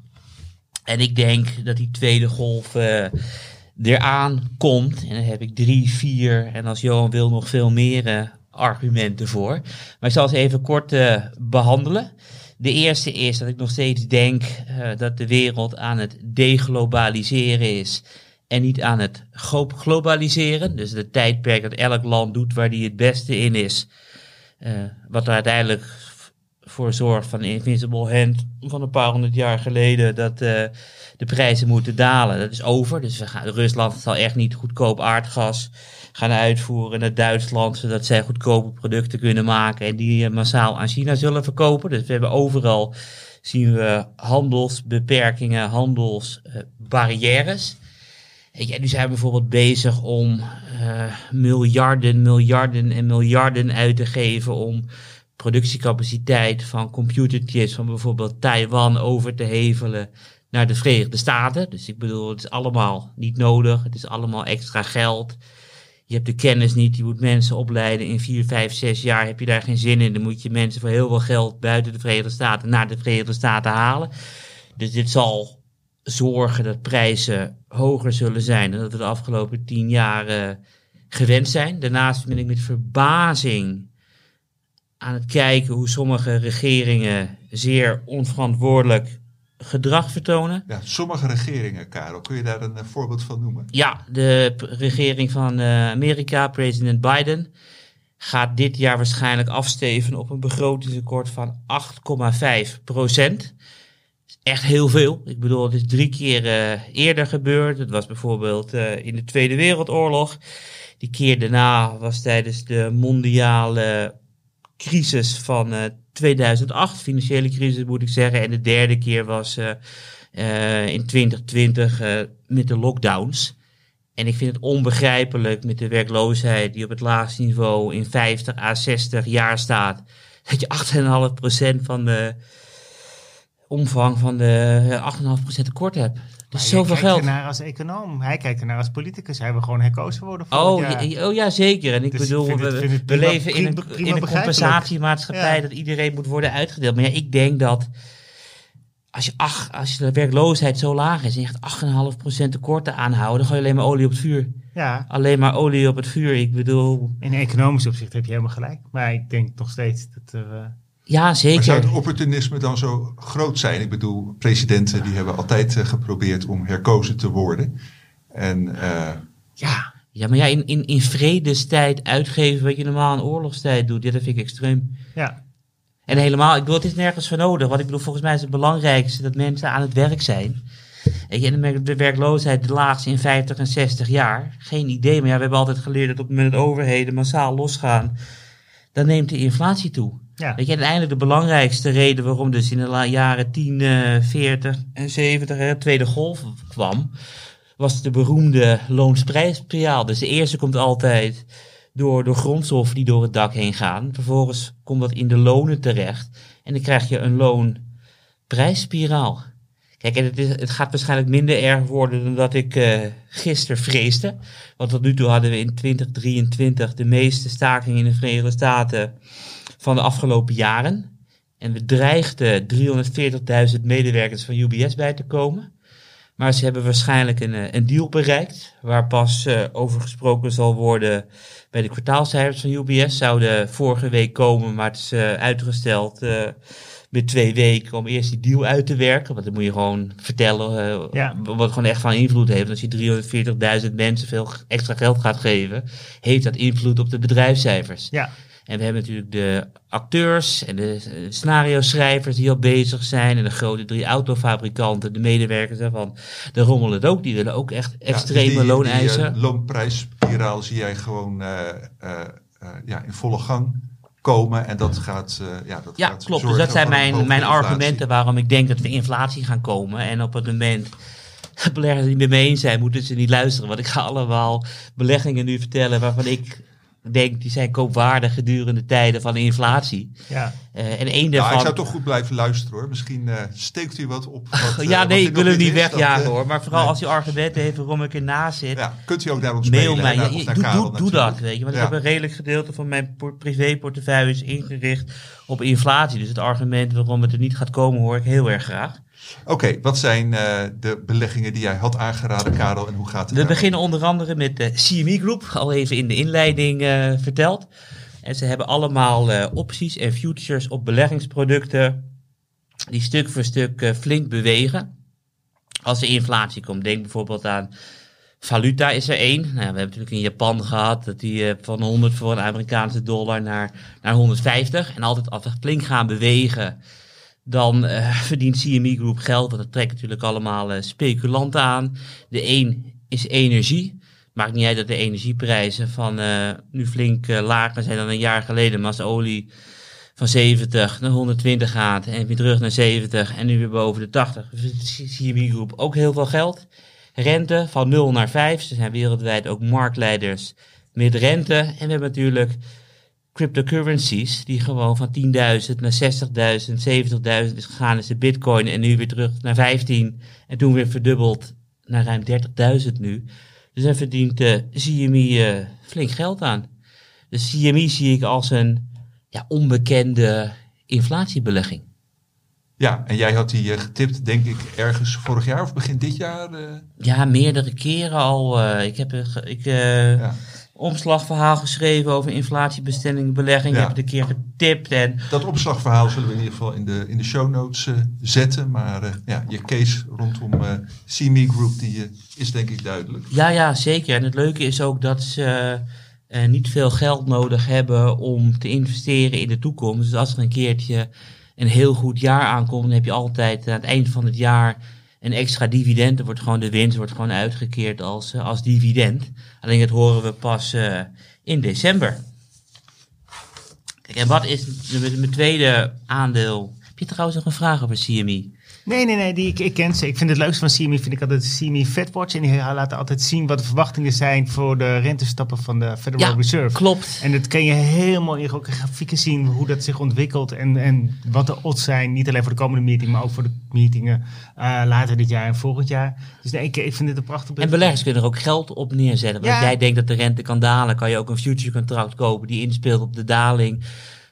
En ik denk dat die tweede golf uh, eraan komt. En dan heb ik drie, vier en als Johan wil nog veel meer... Uh, argumenten voor. Maar ik zal ze even kort uh, behandelen. De eerste is dat ik nog steeds denk uh, dat de wereld aan het deglobaliseren is en niet aan het globaliseren. Dus het tijdperk dat elk land doet waar die het beste in is. Uh, wat er uiteindelijk voor zorgt van de invisible hand van een paar honderd jaar geleden dat uh, de prijzen moeten dalen. Dat is over. Dus we gaan, Rusland zal echt niet goedkoop aardgas gaan uitvoeren naar Duitsland, zodat zij goedkope producten kunnen maken en die massaal aan China zullen verkopen. Dus we hebben overal, zien we handelsbeperkingen, handelsbarrières. Uh, ja, nu zijn we bijvoorbeeld bezig om uh, miljarden, miljarden en miljarden uit te geven om productiecapaciteit van computerchips van bijvoorbeeld Taiwan over te hevelen naar de Verenigde Staten. Dus ik bedoel, het is allemaal niet nodig, het is allemaal extra geld. Je hebt de kennis niet, je moet mensen opleiden. In vier, vijf, zes jaar heb je daar geen zin in. Dan moet je mensen voor heel veel geld buiten de Verenigde Staten naar de Verenigde Staten halen. Dus dit zal zorgen dat prijzen hoger zullen zijn dan dat we de afgelopen tien jaar uh, gewend zijn. Daarnaast ben ik met verbazing aan het kijken hoe sommige regeringen zeer onverantwoordelijk gedrag vertonen. Ja, sommige regeringen, Karel, kun je daar een uh, voorbeeld van noemen? Ja, de p- regering van uh, Amerika, president Biden, gaat dit jaar waarschijnlijk afsteven op een begrotingstekort van acht komma vijf procent. Echt heel veel. Ik bedoel, het is drie keer uh, eerder gebeurd. Het was bijvoorbeeld uh, in de Tweede Wereldoorlog. Die keer daarna was tijdens de mondiale crisis van uh, tweeduizend acht, financiële crisis moet ik zeggen. En de derde keer was uh, uh, in twintig twintig uh, met de lockdowns. En ik vind het onbegrijpelijk met de werkloosheid die op het laagste niveau in vijftig à zestig jaar staat. Dat je acht komma vijf procent van de omvang van de acht komma vijf procent tekort hebt. Dat is zoveel geld. Hij kijkt ernaar als econoom. Hij kijkt ernaar als politicus. Hij wil gewoon herkozen worden. Voor oh, het, ja. Ja, oh ja, zeker. En ik dus bedoel, ik het, we, we leven prima, in een, in een compensatiemaatschappij ja. Dat iedereen moet worden uitgedeeld. Maar ja, ik denk dat als je, ach, als je de werkloosheid zo laag is en je gaat acht komma vijf procent tekorten aanhouden, dan gooi je alleen maar olie op het vuur. Ja. Alleen maar olie op het vuur. Ik bedoel... In economisch opzicht heb je helemaal gelijk. Maar ik denk nog steeds dat er... Uh... Ja, zeker. Maar zou het opportunisme dan zo groot zijn? Ik bedoel, presidenten die hebben altijd uh, geprobeerd om herkozen te worden. En, uh... ja. ja, maar ja, in, in, in vredestijd uitgeven wat je normaal in oorlogstijd doet, ja, dat vind ik extreem. Ja. En helemaal, ik bedoel, het is nergens voor nodig. Want ik bedoel, volgens mij is het belangrijkste dat mensen aan het werk zijn. En de werkloosheid de laagste in vijftig en zestig jaar. Geen idee, maar ja, we hebben altijd geleerd dat op het moment dat overheden massaal losgaan, dan neemt de inflatie toe. Ja. Weet je, uiteindelijk de belangrijkste reden waarom dus in de jaren tien, uh, veertig en zeventig de tweede golf kwam, was de beroemde loonsprijsspiraal. Dus de eerste komt altijd door, door grondstoffen die door het dak heen gaan. Vervolgens komt dat in de lonen terecht en dan krijg je een loonprijsspiraal. Kijk, en het, is, het gaat waarschijnlijk minder erg worden dan dat ik uh, gisteren vreesde. Want tot nu toe hadden we in twintig drieëntwintig de meeste stakingen in de Verenigde Staten van de afgelopen jaren. En we dreigden driehonderdveertigduizend medewerkers van U B S bij te komen. Maar ze hebben waarschijnlijk een, een deal bereikt, waar pas uh, over gesproken zal worden bij de kwartaalcijfers van U B S. Zouden vorige week komen, maar het is uh, uitgesteld uh, met twee weken om eerst die deal uit te werken. Want dan moet je gewoon vertellen uh, ja. wat gewoon echt van invloed heeft. Als je driehonderdveertigduizend mensen veel extra geld gaat geven, heeft dat invloed op de bedrijfscijfers. Ja. En we hebben natuurlijk de acteurs en de scenario-schrijvers die al bezig zijn. En de grote drie autofabrikanten, de medewerkers daarvan. De rommelen het ook, die willen ook echt extreme ja, die, looneisen. Die uh, loonprijsspiraal zie jij gewoon uh, uh, uh, ja, in volle gang komen. En dat gaat uh, Ja, dat ja gaat klopt. Dus dat zijn mijn, mijn argumenten waarom ik denk dat we inflatie gaan komen. En op het moment dat beleggers niet meer mee eens zijn, moeten ze niet luisteren. Want ik ga allemaal beleggingen nu vertellen waarvan ik denk, die zijn koopwaardig gedurende tijden van inflatie. Ja. Uh, en één daarvan... Nou, ik zou toch goed blijven luisteren hoor. Misschien uh, steekt u wat op. Wat, ja, uh, nee, ik wil hem niet wegjagen hoor. Maar vooral nee. als u argumenten heeft waarom ik ernaast zit. Ja, kunt u ook daarop spelen. Mij. Naar, ja, naar doe Karel, doe, doe dat, weet je. Want ja. ik heb een redelijk gedeelte van mijn privéportefeuille is ingericht op inflatie. Dus het argument waarom het er niet gaat komen hoor ik heel erg graag. Oké, okay, wat zijn uh, de beleggingen die jij had aangeraden, Karel, en hoe gaat het? We daarmee? beginnen onder andere met de C M E Groep, al even in de inleiding uh, verteld. En ze hebben allemaal uh, opties en futures op beleggingsproducten die stuk voor stuk uh, flink bewegen als er inflatie komt. Denk bijvoorbeeld aan valuta is er één. Nou, we hebben natuurlijk in Japan gehad dat die uh, van honderd voor een Amerikaanse dollar naar, naar honderdvijftig en altijd altijd flink gaan bewegen. Dan uh, verdient C M E Groep geld, want dat trekt natuurlijk allemaal uh, speculanten aan. De een is energie. Maakt niet uit dat de energieprijzen van uh, nu flink uh, lager zijn dan een jaar geleden. Maar als olie van zeventig naar honderdtwintig gaat en weer terug naar zeventig en nu weer boven de tachtig. Dus C M E Groep ook heel veel geld. Rente van nul naar vijf. Ze zijn wereldwijd ook marktleiders met rente. En we hebben natuurlijk cryptocurrencies die gewoon van tienduizend naar zestigduizend, zeventigduizend is gegaan, is de bitcoin en nu weer terug naar vijftien en toen weer verdubbeld naar ruim dertigduizend nu. Dus daar verdient uh, C M E uh, flink geld aan. Dus C M E zie ik als een ja, onbekende inflatiebelegging. Ja, en jij had die uh, getipt, denk ik, ergens vorig jaar of begin dit jaar? Uh... Ja, meerdere keren al. Uh, ik heb... Ik, uh, ja. omslagverhaal geschreven over inflatiebestendige belegging. Ja. Ik heb het een keer getipt. En dat omslagverhaal zullen we in ieder geval in de, in de show notes uh, zetten. Maar uh, ja, je case rondom uh, C M E Group die, uh, is denk ik duidelijk. Ja, ja, zeker. En het leuke is ook dat ze uh, uh, niet veel geld nodig hebben om te investeren in de toekomst. Dus als er een keertje een heel goed jaar aankomt, dan heb je altijd aan het eind van het jaar een extra dividend. Er wordt gewoon de winst wordt gewoon uitgekeerd als, als dividend. Alleen dat horen we pas uh, in december. Kijk, en wat is mijn tweede aandeel? Heb je trouwens nog een vraag over C M E? Nee, nee, nee, die, ik, ik ken ze. Ik vind het leukste van C M E, vind ik altijd C M E Fedwatch. En die laten altijd zien wat de verwachtingen zijn voor de rentestappen van de Federal ja, Reserve. Klopt. En dat kan je helemaal in grafieken zien hoe dat zich ontwikkelt en, en wat de odds zijn. Niet alleen voor de komende meeting, maar ook voor de meetingen uh, later dit jaar en volgend jaar. Dus nee, ik, ik vind dit een prachtig beeld. En beleggers kunnen er ook geld op neerzetten. Want ja. als jij denkt dat de rente kan dalen, kan je ook een future contract kopen die inspeelt op de daling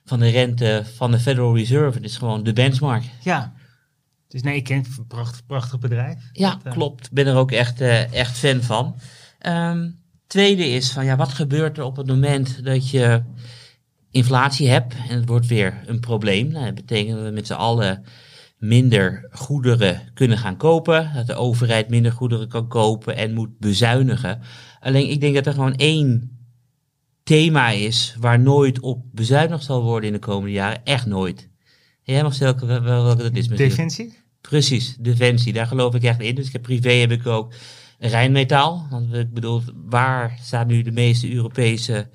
van de rente van de Federal Reserve. Dat is gewoon de benchmark. Ja. Dus nee, ik ken het een prachtig, prachtig bedrijf. Ja, dat, uh... klopt. Ik ben er ook echt, uh, echt fan van. Um, tweede is, van ja, wat gebeurt er op het moment dat je inflatie hebt en het wordt weer een probleem? Nou, dat betekent dat we met z'n allen minder goederen kunnen gaan kopen. Dat de overheid minder goederen kan kopen en moet bezuinigen. Alleen ik denk dat er gewoon één thema is waar nooit op bezuinigd zal worden in de komende jaren. Echt nooit. Jij mag zelf wel welke dat is. Defensie? Precies, defensie. Daar geloof ik echt in. Dus ik heb privé heb ik ook Rheinmetaal. Want ik bedoel, waar staat nu de meeste Europese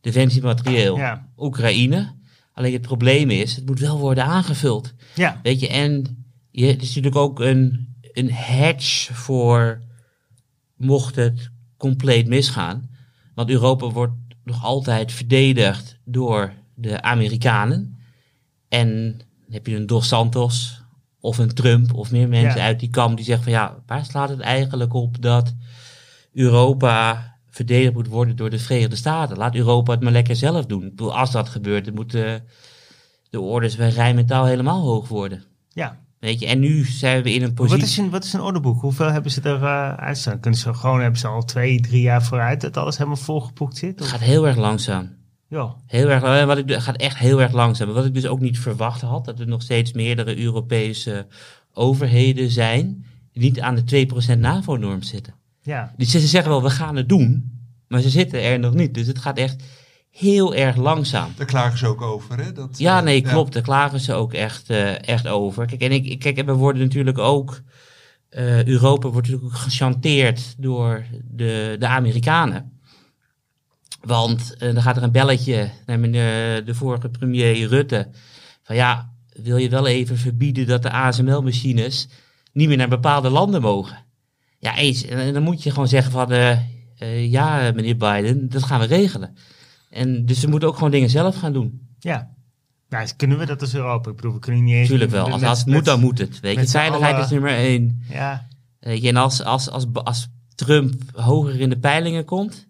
defensiematerieel? Ja. Oekraïne. Alleen het probleem is, het moet wel worden aangevuld. Ja. Weet je, en je, het is natuurlijk ook een, een hedge voor mocht het compleet misgaan. Want Europa wordt nog altijd verdedigd door de Amerikanen. En dan heb je een Dos Santos of een Trump of meer mensen ja. uit die kamp die zeggen van ja, waar slaat het eigenlijk op dat Europa verdedigd moet worden door de Verenigde Staten? Laat Europa het maar lekker zelf doen. Ik bedoel, als dat gebeurt, dan moeten de orders bij Rheinmetaal helemaal hoog worden. Ja. Weet je, en nu zijn we in een positie. Wat is een, wat is een orderboek? Hoeveel hebben ze er uh, uitstaan? Kunnen ze gewoon, hebben ze al twee, drie jaar vooruit dat alles helemaal volgeboekt zit? Of? Het gaat heel erg langzaam. Ja. Heel erg, wat ik, gaat echt heel erg langzaam. Wat ik dus ook niet verwacht had, dat er nog steeds meerdere Europese overheden zijn die niet aan de twee procent NAVO-norm zitten. Ja. Dus ze zeggen wel, we gaan het doen, maar ze zitten er nog niet. Dus het gaat echt heel erg langzaam. Daar klagen ze ook over, hè? Dat, ja, nee, uh, klopt. Ja. Daar klagen ze ook echt, uh, echt over. Kijk, en, ik, kijk, en we worden natuurlijk ook... Uh, Europa wordt natuurlijk ook gechanteerd door de, de Amerikanen. Want uh, dan gaat er een belletje naar meneer, de vorige premier Rutte. Van ja, wil je wel even verbieden dat de A S M L-machines niet meer naar bepaalde landen mogen? Ja, eens. En dan moet je gewoon zeggen van... Uh, uh, ja, meneer Biden, dat gaan we regelen. En dus ze moeten ook gewoon dingen zelf gaan doen. Ja. Nou, dus kunnen we dat als Europa? Ik bedoel, we kunnen niet eens... Tuurlijk wel. Als, als het met, moet, dan moet het. Weet je, veiligheid alle... is nummer één. Ja. Uh, en als, als, als, als Trump hoger in de peilingen komt...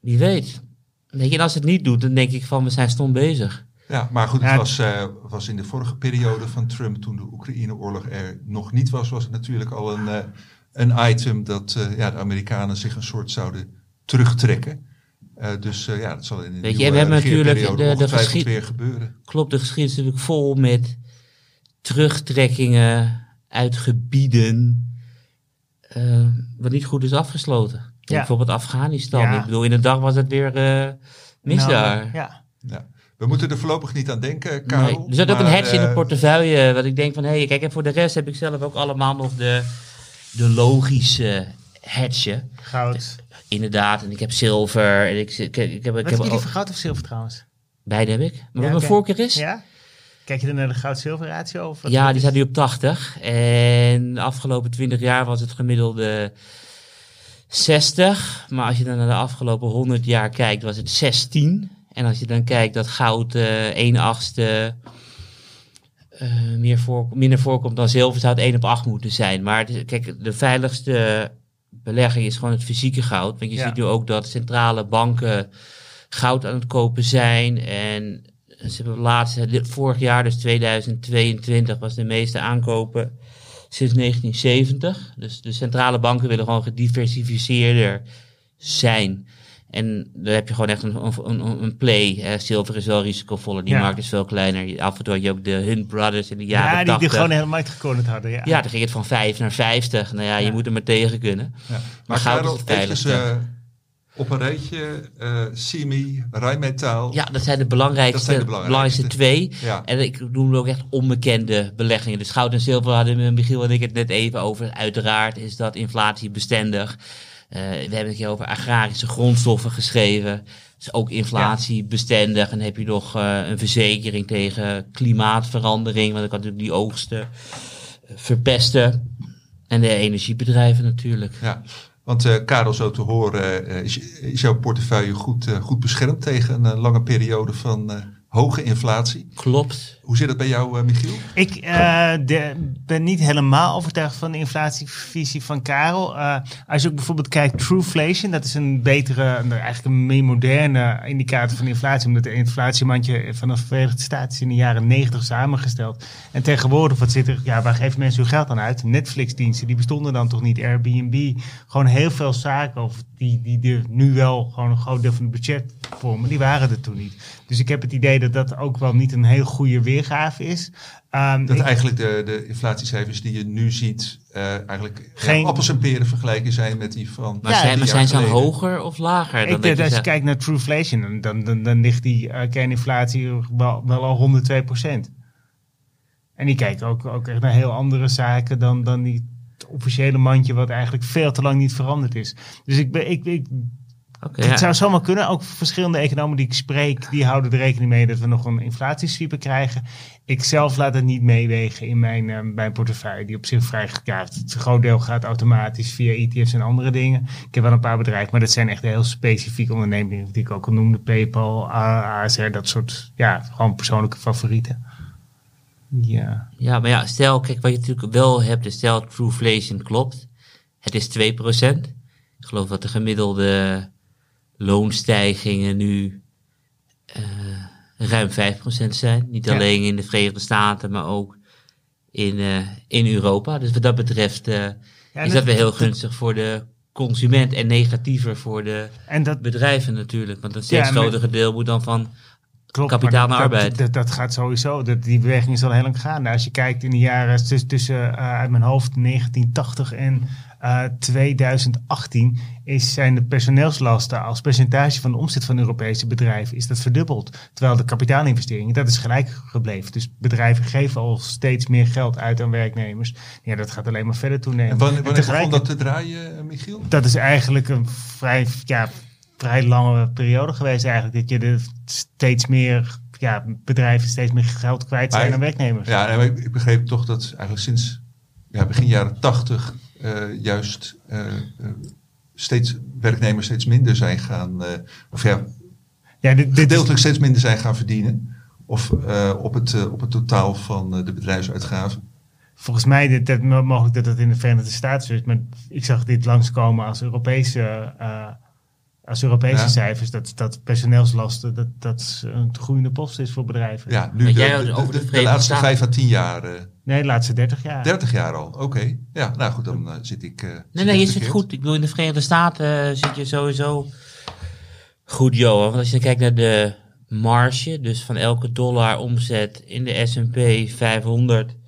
Wie weet. Weet je, en als het niet doet, dan denk ik van, we zijn stom bezig. Ja, maar goed, het ja, was, uh, was in de vorige periode van Trump... toen de Oekraïne-oorlog er nog niet was... was het natuurlijk al een, uh, een item dat uh, ja, de Amerikanen zich een soort zouden terugtrekken. Uh, dus uh, ja, dat zal in de Weet je, nieuwe, we hebben natuurlijk de, de geschied... weer gebeuren. Klopt, de geschiedenis is natuurlijk vol met terugtrekkingen uit gebieden uh, wat niet goed is afgesloten. Ja. Bijvoorbeeld Afghanistan. Ja. Ik bedoel, in de dag was het weer uh, mis daar. Nou, ja. Ja. We moeten er voorlopig niet aan denken, Karel. Nee, er zit maar, ook een hedge uh, in de portefeuille, wat ik denk van, hé, hey, kijk, en voor de rest heb ik zelf ook allemaal nog de, de logische hedge. Goud. Inderdaad, en ik heb zilver. En ik, ik, ik heb, Wat ik heb jullie voor goud of zilver trouwens? Beide heb ik. Maar ja, wat mijn okay. voorkeur is... Ja? Kijk je dan naar de goud-zilver ratio? Of ja, die is? Staat nu op tachtig. En de afgelopen twintig jaar was het gemiddelde zestig. Maar als je dan naar de afgelopen honderd jaar kijkt, was het zestien. En als je dan kijkt dat goud uh, een achtste uh, meer voor, minder voorkomt dan zilver, zou het een op acht moeten zijn. Maar het, kijk, de veiligste... belegging is gewoon het fysieke goud. Want je ja. ziet nu ook dat centrale banken goud aan het kopen zijn. En ze hebben laatste, vorig jaar, dus tweeduizend tweeëntwintig, was de meeste aankopen sinds negentien zeventig. Dus de centrale banken willen gewoon gediversificeerder zijn. En daar heb je gewoon echt een, een, een play. Zilver is wel risicovoller, die ja. markt is veel kleiner. Af en toe had je ook de Hunt Brothers in de jaren tachtig. Ja, die, die gewoon de hele markt gekoond hadden. Ja. ja, dan ging het van vijf naar vijftig. Nou ja, ja. je moet er maar tegen kunnen. Ja. Maar, maar goud is veilig. Uh, op een rijtje, uh, C M E, Rheinmetaal. Ja, dat zijn de belangrijkste, dat zijn de belangrijkste. belangrijkste twee. Ja. En ik noem ook echt onbekende beleggingen. Dus goud en zilver hadden Michiel en ik het net even over. Uiteraard is dat inflatiebestendig. Uh, we hebben het hier over agrarische grondstoffen geschreven. Dus ook inflatiebestendig. En heb je nog uh, een verzekering tegen klimaatverandering. Want dan kan natuurlijk die oogsten uh, verpesten. En de energiebedrijven natuurlijk. Ja, want uh, Karel, zo te horen, uh, is, is jouw portefeuille goed, uh, goed beschermd tegen een lange periode van... Uh... hoge inflatie. Klopt. Hoe zit dat bij jou, uh, Michiel? Ik uh, de, ben niet helemaal overtuigd van de inflatievisie van Karel. Uh, als je ook bijvoorbeeld kijkt, Trueflation, dat is een betere, eigenlijk een meer moderne indicator van inflatie, omdat de inflatiemandje vanaf de Verenigde Staten in de jaren negentig samengesteld. En tegenwoordig, wat zit er, ja, waar geven mensen hun geld aan uit? Netflix-diensten, die bestonden dan toch niet? Airbnb, gewoon heel veel zaken of die, die, die nu wel gewoon een groot deel van het budget vormen, die waren er toen niet. Dus ik heb het idee dat dat ook wel niet een heel goede weergave is. Um, dat eigenlijk de, de inflatiecijfers die je nu ziet... Uh, eigenlijk geen, ja, appels en peren vergelijken zijn met die van... Maar ja, zijn, maar zijn ze dan hoger of lager? Dan ik, dat je als je zegt... kijkt naar Trueflation, dan, dan, dan, dan ligt die uh, kerninflatie wel, wel al honderd twee procent. En die kijken ook, ook echt naar heel andere zaken dan, dan die officiële mandje... wat eigenlijk veel te lang niet veranderd is. Dus ik... ben, ik, ik Okay, het ja. zou zomaar kunnen. Ook verschillende economen die ik spreek... die houden er rekening mee dat we nog een inflatiesweeper krijgen. Ik zelf laat het niet meewegen in mijn, uh, mijn portefeuille. Die op zich vrij... Ja, het groot deel gaat automatisch via E T F's en andere dingen. Ik heb wel een paar bedrijven... maar dat zijn echt heel specifieke ondernemingen... die ik ook al noemde. PayPal, A S R, dat soort... ja, gewoon persoonlijke favorieten. Ja, ja maar ja, stel... kijk, wat je natuurlijk wel hebt... is stel, Trueflation klopt. Het is twee procent. Ik geloof dat de gemiddelde... loonstijgingen nu uh, ruim vijf procent zijn. Niet alleen ja. in de Verenigde Staten, maar ook in, uh, in Europa. Dus wat dat betreft uh, ja, is dat, dat weer heel gunstig dat, voor de consument en negatiever voor de en dat, bedrijven natuurlijk. Want dat steeds grotere ja, deel moet dan van Klopt, kapitaal naar dat, arbeid. Dat, dat gaat sowieso. Dat, die beweging is al heel lang gaande. Als je kijkt in de jaren tussen, tussen uh, uit mijn hoofd negentien tachtig en uh, tweeduizend achttien is, zijn de personeelslasten als percentage van de omzet van Europese bedrijven is dat verdubbeld. Terwijl de kapitaalinvesteringen, dat is gelijk gebleven. Dus bedrijven geven al steeds meer geld uit aan werknemers. Ja, dat gaat alleen maar verder toenemen. En wanneer, wanneer begon dat te draaien, Michiel? Dat is eigenlijk een vrij... Ja, vrij lange periode geweest eigenlijk. Dat je er steeds meer ja, bedrijven steeds meer geld kwijt zijn maar, aan werknemers. Ja, en ik, ik begreep toch dat eigenlijk sinds ja, begin jaren tachtig uh, juist uh, uh, steeds werknemers steeds minder zijn gaan... Uh, of ja, ja dit, dit gedeeltelijk is... steeds minder zijn gaan verdienen. Of uh, op, het, uh, op het totaal van uh, de bedrijfsuitgaven. Volgens mij dit, dat, mogelijk dat dat in de Verenigde Staten is. Maar ik zag dit langskomen als Europese... Uh, Als Europese ja. cijfers, dat, dat personeelslasten, dat, dat een groeiende post is voor bedrijven. Ja, nu de, jij de, over de, de, de laatste vijf à tien jaar. Uh, nee, de laatste dertig jaar. dertig jaar al, oké. Okay. Ja, nou goed, dan uh, zit ik... Uh, nee, zit nee, je zit goed. Ik bedoel, in de Verenigde Staten uh, zit je sowieso goed, Johan. Want als je kijkt naar de marge, dus van elke dollar omzet in de S en P vijfhonderd...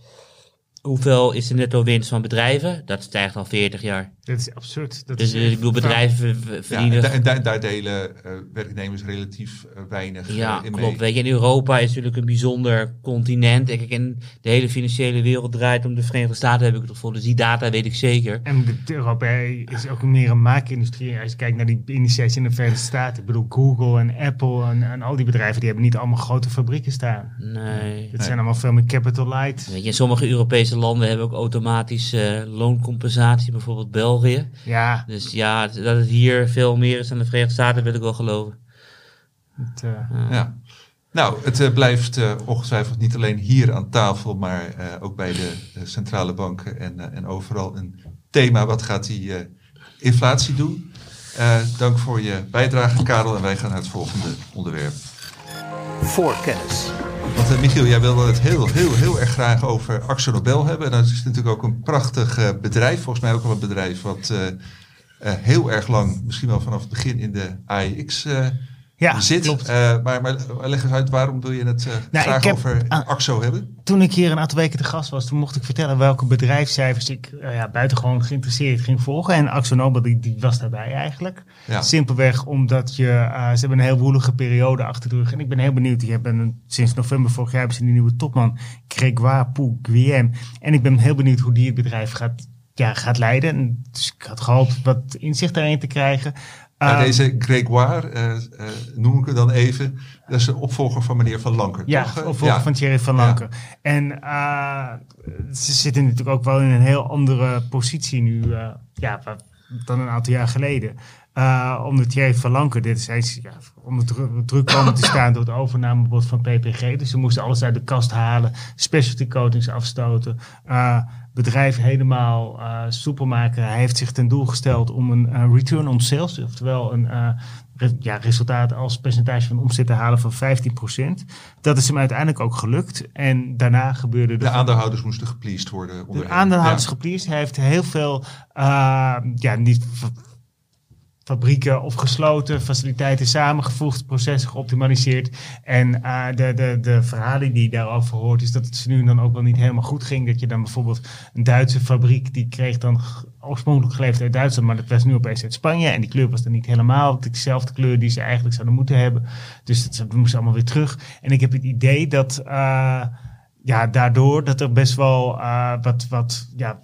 Hoeveel is de netto winst van bedrijven? Dat stijgt al veertig jaar. Dat is absurd. Dat dus is, ik bedoel, bedrijven ja, verdienen... Ja, en daar, daar delen uh, werknemers relatief uh, weinig ja, uh, in klopt. Mee. Weet je, in Europa is natuurlijk een bijzonder continent. Kijk, en de hele financiële wereld draait om de Verenigde Staten, heb ik het gevoel. Dus die data weet ik zeker. En Europa is ook meer een maakindustrie. Als je kijkt naar die indices in de Verenigde Staten. Ik bedoel, Google en Apple en, en al die bedrijven, die hebben niet allemaal grote fabrieken staan. Nee. Het nee. zijn allemaal veel meer capital light. Weet je, in sommige Europese landen hebben ook automatisch uh, looncompensatie, bijvoorbeeld België. Ja. Dus ja, dat het hier veel meer is dan de Verenigde Staten, wil ik wel geloven. Het, uh... Uh. Ja. Nou, het uh, blijft uh, ongetwijfeld niet alleen hier aan tafel, maar uh, ook bij de uh, centrale banken en, uh, en overal een thema. Wat gaat die uh, inflatie doen? Uh, dank voor je bijdrage, Karel. En wij gaan naar het volgende onderwerp. Voorkennis. Want uh, Michiel, jij wilde het heel, heel, heel erg graag over AkzoNobel hebben. En dat is natuurlijk ook een prachtig uh, bedrijf. Volgens mij ook al een bedrijf wat uh, uh, heel erg lang, misschien wel vanaf het begin, in de A E X uh, ja, zit. Klopt. Uh, maar, maar leg eens uit, waarom wil je het uh, nou, graag heb, over uh, Akzo hebben? Toen ik hier een aantal weken te gast was, toen mocht ik vertellen welke bedrijfscijfers ik uh, ja, buitengewoon geïnteresseerd ging volgen. En AkzoNobel die, die was daarbij eigenlijk. Ja. Simpelweg omdat je, uh, ze hebben een heel woelige periode achter de rug. En ik ben heel benieuwd. Die hebben een, sinds november vorig jaar hebben ze een nieuwe topman, Grégoire Poux-Guillaume. En ik ben heel benieuwd hoe die het bedrijf gaat, ja, gaat leiden. En dus ik had gehoopt wat inzicht daarin te krijgen. Uh, deze Grégoire, uh, uh, noem ik het dan even, dat is de opvolger van meneer Vanlancker. Ja, toch? opvolger ja. van Thierry Vanlancker. Ja. En uh, ze zitten natuurlijk ook wel in een heel andere positie nu uh, ja, dan een aantal jaar geleden. Uh, omdat Thierry Vanlancker, dit is eens, ja, onder dru- druk komen te staan door het overnamebod van P P G. Dus ze moesten alles uit de kast halen, specialty coatings afstoten. Uh, bedrijf helemaal uh, soepel maken. Hij heeft zich ten doel gesteld om een uh, return on sales, oftewel een uh, re- ja, resultaat als percentage van omzet te halen van vijftien procent. Dat is hem uiteindelijk ook gelukt. En daarna gebeurde... De, de aandeelhouders v- moesten gepleased worden. De aandeelhouders ja. gepleased. Hij heeft heel veel... Uh, ja, niet... fabrieken opgesloten, faciliteiten samengevoegd, processen geoptimaliseerd. En uh, de, de, de verhaling die je daarover hoort is dat het ze nu dan ook wel niet helemaal goed ging. Dat je dan bijvoorbeeld een Duitse fabriek, die kreeg dan oorspronkelijk geleverd uit Duitsland, maar dat was nu opeens uit Spanje. En die kleur was dan niet helemaal dezelfde kleur die ze eigenlijk zouden moeten hebben. Dus dat, dat moest allemaal weer terug. En ik heb het idee dat uh, ja, daardoor dat er best wel uh, wat... wat ja,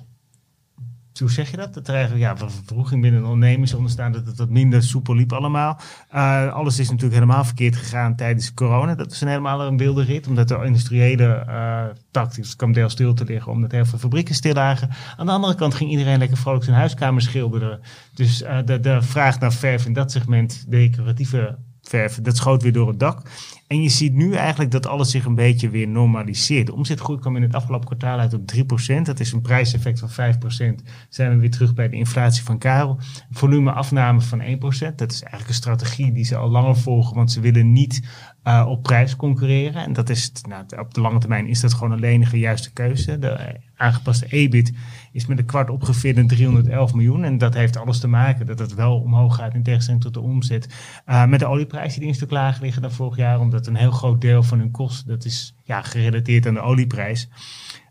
hoe zeg je dat? Dat er eigenlijk ja, vervroeging binnen ondernemers onderstaan, dat het wat minder soepel liep allemaal. Uh, alles is natuurlijk helemaal verkeerd gegaan tijdens corona. Dat is een helemaal een wilde rit, omdat de industriële uh, tactisch kwam deels stil te liggen, omdat heel veel fabrieken stil lagen. Aan de andere kant ging iedereen lekker vrolijk zijn huiskamer schilderen. Dus uh, de, de vraag naar verf in dat segment, decoratieve verf, dat schoot weer door het dak. En je ziet nu eigenlijk dat alles zich een beetje weer normaliseert. De omzetgroei kwam in het afgelopen kwartaal uit op drie procent. Dat is een prijseffect van vijf procent. Zijn we weer terug bij de inflatie van Karel. Volumeafname van één procent. Dat is eigenlijk een strategie die ze al langer volgen. Want ze willen niet uh, op prijs concurreren. En dat is, nou, op de lange termijn is dat gewoon een lenige juiste keuze. De uh, aangepaste E B I T is met een kwart opgeveerd naar driehonderdelf miljoen. En dat heeft alles te maken dat het wel omhoog gaat in tegenstelling tot de omzet. Uh, met de olieprijzen die een stuk lager liggen dan vorig jaar. Omdat dat een heel groot deel van hun kosten, dat is ja, gerelateerd aan de olieprijs,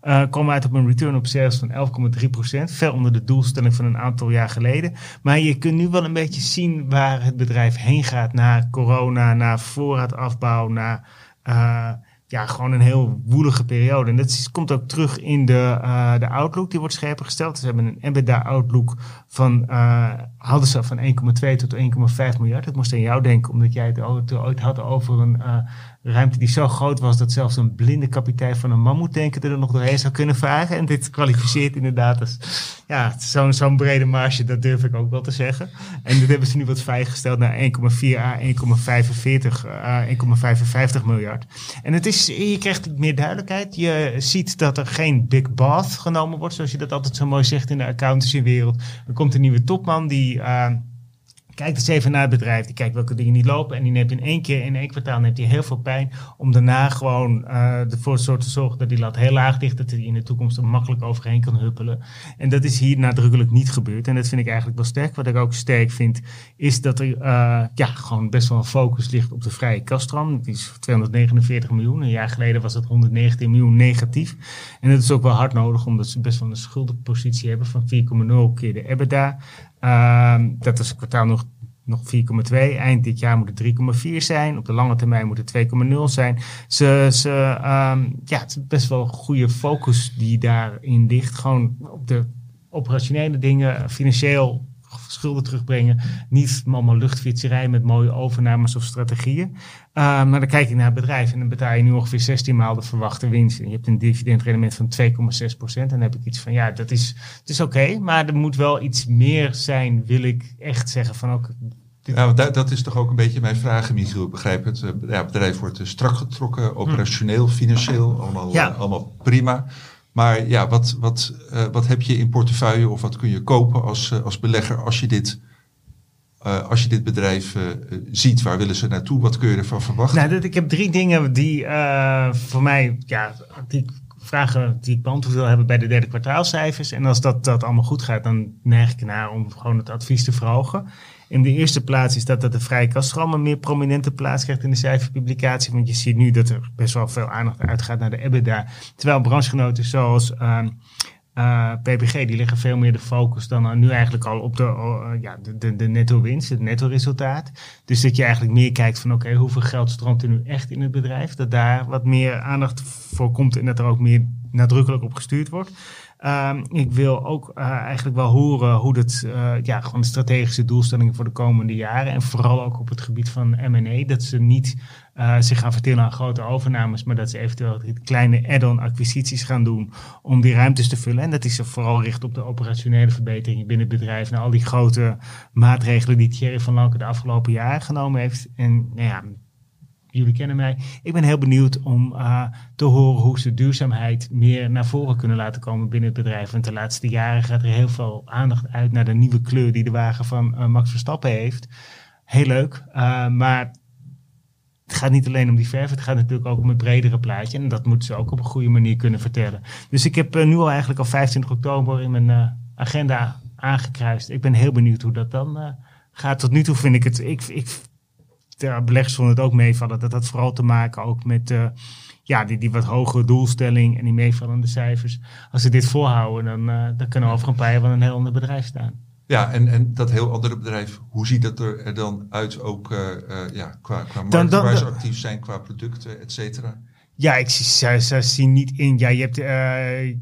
uh, kwam uit op een return op sales van elf komma drie procent. Veel onder de doelstelling van een aantal jaar geleden. Maar je kunt nu wel een beetje zien waar het bedrijf heen gaat na corona, na voorraadafbouw, na uh, ja, gewoon een heel woelige periode. En dat is, komt ook terug in de, uh, de outlook, die wordt scherper gesteld. Ze hebben een EBITDA-outlook van, uh, hadden ze van één komma twee tot één komma vijf miljard. Dat moest aan jou denken, omdat jij het ooit had over een uh, ruimte die zo groot was dat zelfs een blinde kapitein van een mammoet denken er nog doorheen zou kunnen varen. En dit kwalificeert inderdaad als, ja, zo'n, zo'n brede marge, dat durf ik ook wel te zeggen. En dat hebben ze nu wat veiliggesteld naar één komma vier à één komma vijfenveertig miljard. En het is, je krijgt meer duidelijkheid. Je ziet dat er geen big bath genomen wordt, zoals je dat altijd zo mooi zegt in de accountancywereld. Er komt een nieuwe topman die uh, kijkt eens even naar het bedrijf. Die kijkt welke dingen niet lopen. En die neemt in één keer, in één kwartaal neemt hij heel veel pijn. Om daarna gewoon uh, ervoor soort te zorgen dat die lat heel laag ligt. Dat hij in de toekomst er makkelijk overheen kan huppelen. En dat is hier nadrukkelijk niet gebeurd. En dat vind ik eigenlijk wel sterk. Wat ik ook sterk vind is dat er uh, ja, gewoon best wel een focus ligt op de vrije kaststroom. Die is tweehonderdnegenenveertig miljoen. Een jaar geleden was dat honderdnegentien miljoen negatief. En dat is ook wel hard nodig omdat ze best wel een schuldenpositie hebben van vier komma nul keer de EBITDA. Uh, dat is een kwartaal nog, nog vier komma twee. Eind dit jaar moet het drie komma vier zijn. Op de lange termijn moet het twee komma nul zijn. Ze, ze, um, ja, het is best wel een goede focus die daarin ligt. Gewoon op de operationele dingen, financieel schulden terugbrengen. Niet allemaal luchtfietserij met mooie overnames of strategieën. Uh, maar dan kijk je naar het bedrijf en dan betaal je nu ongeveer zestien maal de verwachte winst. En je hebt een dividendrendement van twee komma zes procent. Dan heb ik iets van, ja, dat is, het is oké, okay, maar er moet wel iets meer zijn, wil ik echt zeggen van ook... Dit... Nou, dat, dat is toch ook een beetje mijn vraag, Michiel. Ik begrijp het. Ja, het bedrijf wordt strak getrokken, operationeel, financieel, allemaal, ja. uh, allemaal prima. Maar ja, wat, wat, uh, wat heb je in portefeuille of wat kun je kopen als, uh, als belegger als je dit, uh, als je dit bedrijf uh, ziet? Waar willen ze naartoe? Wat kun je ervan verwachten? Nou, dat, ik heb drie dingen die uh, voor mij, ja, die vragen die ik beantwoord wil hebben bij de derde kwartaalcijfers. En als dat, dat allemaal goed gaat, dan neig ik naar om gewoon het advies te verhogen. In de eerste plaats is dat, dat de vrije kaststroom een meer prominente plaats krijgt in de cijferpublicatie. Want je ziet nu dat er best wel veel aandacht uitgaat naar de EBITDA. Terwijl branchegenoten zoals uh, uh, P P G, die leggen veel meer de focus dan uh, nu eigenlijk al op de, uh, ja, de, de, de netto winst, het netto resultaat. Dus dat je eigenlijk meer kijkt van oké, okay, hoeveel geld stroomt er nu echt in het bedrijf. Dat daar wat meer aandacht voor komt en dat er ook meer nadrukkelijk op gestuurd wordt. Um, ik wil ook uh, eigenlijk wel horen hoe dat, uh, ja, gewoon de strategische doelstellingen voor de komende jaren. En vooral ook op het gebied van M en A. Dat ze niet uh, zich gaan vertellen aan grote overnames. Maar dat ze eventueel kleine add-on acquisities gaan doen om die ruimtes te vullen. En dat is er vooral richt op de operationele verbeteringen binnen het bedrijf. Na al die grote maatregelen die Thierry Vanlancker de afgelopen jaren genomen heeft. En nou ja... Jullie kennen mij. Ik ben heel benieuwd om uh, te horen hoe ze duurzaamheid meer naar voren kunnen laten komen binnen het bedrijf. Want de laatste jaren gaat er heel veel aandacht uit naar de nieuwe kleur die de wagen van uh, Max Verstappen heeft. Heel leuk, uh, maar het gaat niet alleen om die verf. Het gaat natuurlijk ook om het bredere plaatje. En dat moeten ze ook op een goede manier kunnen vertellen. Dus ik heb uh, nu al eigenlijk al vijfentwintig oktober in mijn uh, agenda aangekruist. Ik ben heel benieuwd hoe dat dan uh, gaat. Tot nu toe vind ik het... Ik, ik, de beleggers vonden het ook meevallen. Dat had vooral te maken ook met uh, ja, die, die wat hogere doelstelling en die meevallende cijfers. Als ze dit volhouden, dan, uh, dan kunnen we over een paar jaar wel een heel ander bedrijf staan. Ja, en, en dat heel andere bedrijf, hoe ziet dat er dan uit ook uh, ja, qua, qua markt, waar ze actief zijn, qua producten, et cetera? Ja, ik zie, ze, ze zien niet in. Ja, je hebt... Uh,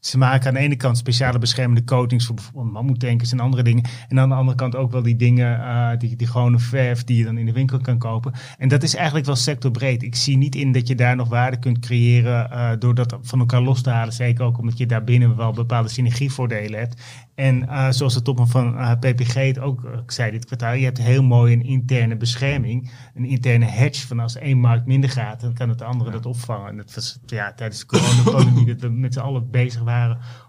Ze maken aan de ene kant speciale beschermende coatings voor bijvoorbeeld mammoetankers en andere dingen. En aan de andere kant ook wel die dingen, uh, die, die gewone verf die je dan in de winkel kan kopen. En dat is eigenlijk wel sectorbreed. Ik zie niet in dat je daar nog waarde kunt creëren uh, door dat van elkaar los te halen. Zeker ook omdat je daarbinnen wel bepaalde synergievoordelen hebt. En uh, zoals de topman van uh, P P G het ook uh, zei dit kwartaal, je hebt heel mooi een interne bescherming. Een interne hedge van als één markt minder gaat, dan kan het de andere ja. dat opvangen. En dat was ja, tijdens de coronapandemie dat we met z'n allen bezig waren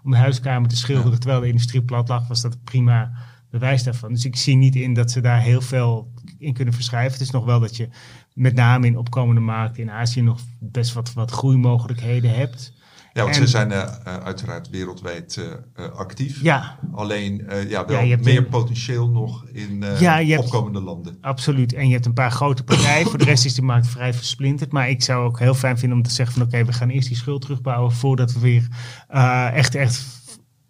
om de huiskamer te schilderen, ja. terwijl de industrie plat lag, was dat prima bewijs daarvan. Dus ik zie niet in dat ze daar heel veel in kunnen verschuiven. Het is nog wel dat je met name in opkomende markten in Azië nog best wat, wat groeimogelijkheden hebt. Ja, want en, ze zijn uh, uiteraard wereldwijd uh, actief. Ja. Alleen uh, ja, wel ja, meer een, potentieel nog in uh, ja, je opkomende hebt, landen. Absoluut. En je hebt een paar grote partijen. Voor de rest is de markt vrij versplinterd. Maar ik zou ook heel fijn vinden om te zeggen van oké, okay, we gaan eerst die schuld terugbouwen voordat we weer uh, echt echt...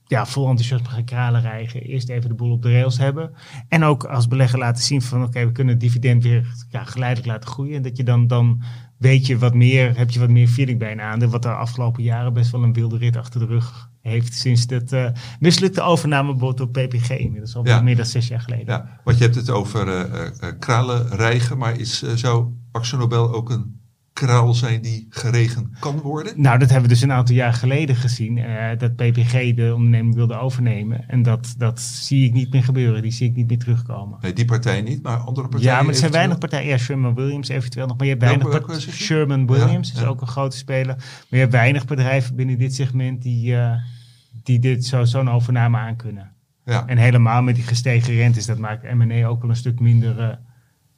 ja, vol enthousiasme gaan kralen rijgen. Eerst even de boel op de rails hebben. En ook als belegger laten zien van... oké, okay, we kunnen het dividend weer ja, geleidelijk laten groeien. En dat je dan, dan weet je wat meer... heb je wat meer feeling bij een aandeel... wat de afgelopen jaren best wel een wilde rit achter de rug heeft... sinds dat uh, mislukte overname bijvoorbeeld door P P G. Inmiddels al ja. meer dan zes jaar geleden. Ja, want je hebt het over uh, uh, kralen rijgen... maar is, uh, zou AkzoNobel ook een... kraal zijn die geregen kan worden? Nou, dat hebben we dus een aantal jaar geleden gezien. Uh, dat P P G de onderneming wilde overnemen. En dat, dat zie ik niet meer gebeuren. Die zie ik niet meer terugkomen. Nee, die partij niet, maar andere partijen. Ja, maar er zijn weinig partijen. Ja, Sherman Williams eventueel nog. Maar je hebt weinig ja, part- Sherman Williams ja, is ja. ook een grote speler. Maar je hebt weinig bedrijven binnen dit segment die, uh, die dit zo, zo'n overname aankunnen. Ja. En helemaal met die gestegen rentes. Dat maakt M en A ook wel een stuk minder... Uh,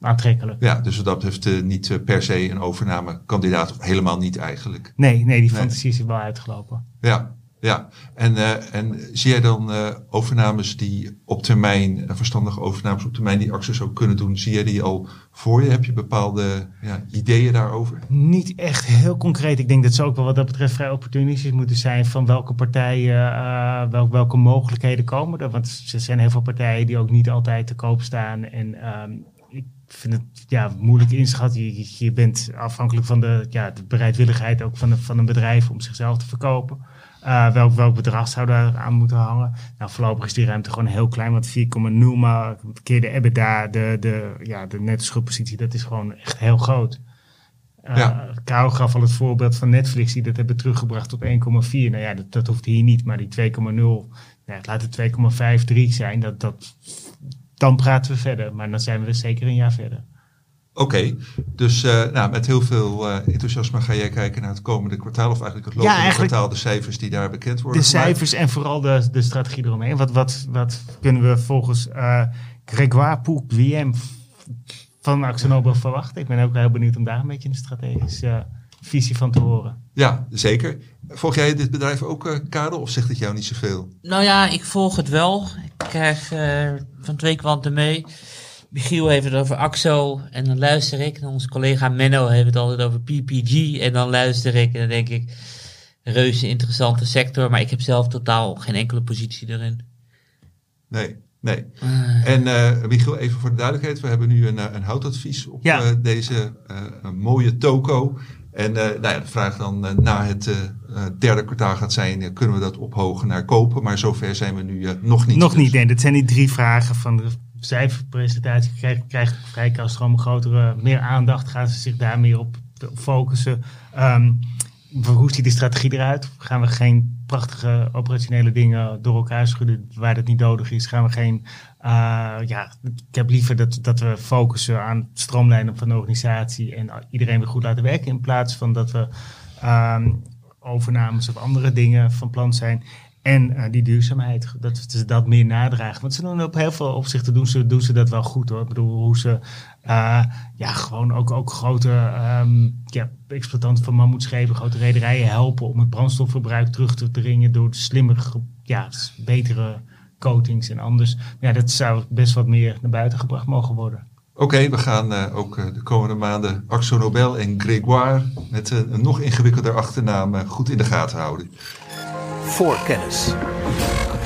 aantrekkelijk. Ja, dus wat dat betreft uh, niet uh, per se een overnamekandidaat, of helemaal niet eigenlijk. Nee, nee die fantasie nee. is wel uitgelopen. Ja, ja. En, uh, en zie jij dan uh, overnames die op termijn, uh, verstandige overnames op termijn, die acties ook kunnen doen, zie jij die al voor je? Heb je bepaalde ja, ideeën daarover? Niet echt heel concreet. Ik denk dat ze ook wel wat dat betreft vrij opportunistisch moeten zijn van welke partijen, uh, wel, welke mogelijkheden komen er. Want er zijn heel veel partijen die ook niet altijd te koop staan en... Um, Ik vind het ja, moeilijk inschatten. Je, je bent afhankelijk van de, ja, de bereidwilligheid ook van, de, van een bedrijf om zichzelf te verkopen. Uh, welk, welk bedrag zou daar aan moeten hangen? Nou, voorlopig is die ruimte gewoon heel klein. Want vier komma nul keer de EBITDA, de, de, ja, de netto schuldpositie, dat is gewoon echt heel groot. Uh, ja. Karel gaf al het voorbeeld van Netflix, die dat hebben teruggebracht tot één komma vier. Nou ja, dat, dat hoeft hier niet. Maar die twee komma nul, nou, laat het twee komma vijf drie zijn, dat... dat dan praten we verder, maar dan zijn we dus zeker een jaar verder. Oké, okay, dus uh, nou, met heel veel uh, enthousiasme ga jij kijken naar het komende kwartaal... of eigenlijk het lopende ja, eigenlijk kwartaal, de cijfers die daar bekend worden De gemaakt. Cijfers en vooral de, de strategie eromheen. Wat, wat, wat kunnen we volgens uh, Grégoire Poux-Guillaume van AkzoNobel verwachten? Ik ben ook heel benieuwd om daar een beetje een strategische uh, visie van te horen. Ja, zeker. Volg jij dit bedrijf ook, uh, Karel, of zegt het jou niet zoveel? Nou ja, ik volg het wel. Ik krijg uh, van twee kwanten mee. Michiel heeft het over Akzo en dan luister ik. En onze collega Menno heeft het altijd over P P G en dan luister ik. En dan denk ik, reuze interessante sector. Maar ik heb zelf totaal geen enkele positie erin. Nee, nee. Uh. En uh, Michiel, even voor de duidelijkheid. We hebben nu een, een houtadvies op ja. uh, deze uh, mooie toko. En uh, nou ja, de vraag dan uh, na het uh, derde kwartaal gaat zijn... Uh, kunnen we dat ophogen naar kopen? Maar zover zijn we nu uh, nog niet. Nog dus. niet, nee. Dat zijn die drie vragen van de cijferpresentatie. Krijgt, krijgt vrijkaalstroom grotere, meer aandacht? Gaan ze zich daar meer op focussen? Um, hoe ziet de strategie eruit? Gaan we geen prachtige operationele dingen door elkaar schudden... waar dat niet nodig is? Gaan we geen... Uh, ja, ik heb liever dat, dat we focussen aan het stroomlijnen van de organisatie... en iedereen weer goed laten werken... in plaats van dat we uh, overnames of andere dingen van plan zijn... En uh, die duurzaamheid, dat ze dat meer nadragen. Want ze doen op heel veel opzichten doen ze, doen ze dat wel goed hoor. Ik bedoel, hoe ze uh, ja, gewoon ook, ook grote um, ja, exploitanten van mammoetschepen, grote rederijen helpen om het brandstofverbruik terug te dringen door slimmer, ja, betere coatings en anders. Ja, dat zou best wat meer naar buiten gebracht mogen worden. Oké, okay, we gaan uh, ook uh, de komende maanden AkzoNobel en Grégoire met uh, een nog ingewikkelder achternaam uh, goed in de gaten houden. Voorkennis.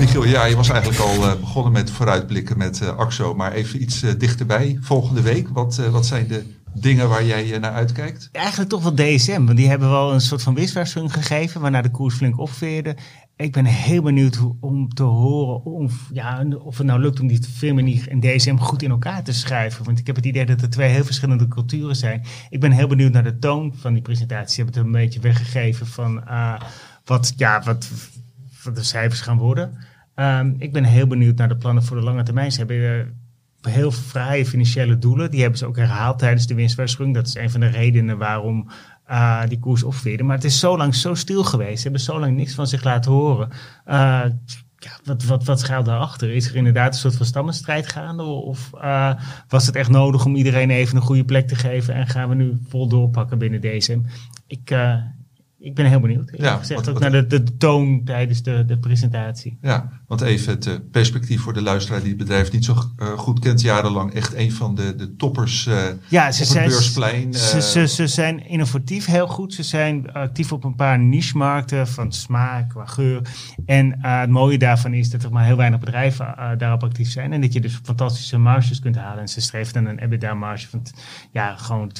Michiel, ja, je was eigenlijk al uh, begonnen met vooruitblikken met uh, Akzo, maar even iets uh, dichterbij. Volgende week, wat, uh, wat zijn de dingen waar jij uh, naar uitkijkt? Eigenlijk toch wel D S M, want die hebben wel een soort van wisselkoerswaarschuwing gegeven, waarna de koers flink opveerde. Ik ben heel benieuwd hoe, om te horen of, ja, of het nou lukt om die Firmenich en D S M goed in elkaar te schuiven. Want ik heb het idee dat er twee heel verschillende culturen zijn. Ik ben heel benieuwd naar de toon van die presentatie. Ze hebben het een beetje weggegeven van... Uh, Wat, ja, wat, wat de cijfers gaan worden. Um, ik ben heel benieuwd naar de plannen voor de lange termijn. Ze hebben uh, heel fraaie financiële doelen. Die hebben ze ook herhaald tijdens de winstwaarschuwing. Dat is een van de redenen waarom uh, die koers opveerde. Maar het is zo lang zo stil geweest. Ze hebben zo lang niks van zich laten horen. Uh, ja, wat, wat, wat schuilt daarachter? Is er inderdaad een soort van stammenstrijd gaande? Of uh, was het echt nodig om iedereen even een goede plek te geven? En gaan we nu vol doorpakken binnen D S M? Ik... Uh, ik ben heel benieuwd. Ik ja, heb gezegd wat, ook wat, naar de, de toon tijdens de, de presentatie. Ja, want even het uh, perspectief voor de luisteraar die het bedrijf niet zo uh, goed kent. Jarenlang echt een van de, de toppers uh, ja, ze op zijn, het beursplein. Uh, ze, ze, ze zijn innovatief heel goed. Ze zijn actief op een paar niche-markten van smaak, qua geur. En uh, het mooie daarvan is dat er maar heel weinig bedrijven uh, daarop actief zijn. En dat je dus fantastische marges kunt halen. En ze streven dan een EBITDA-marge van ja, gewoon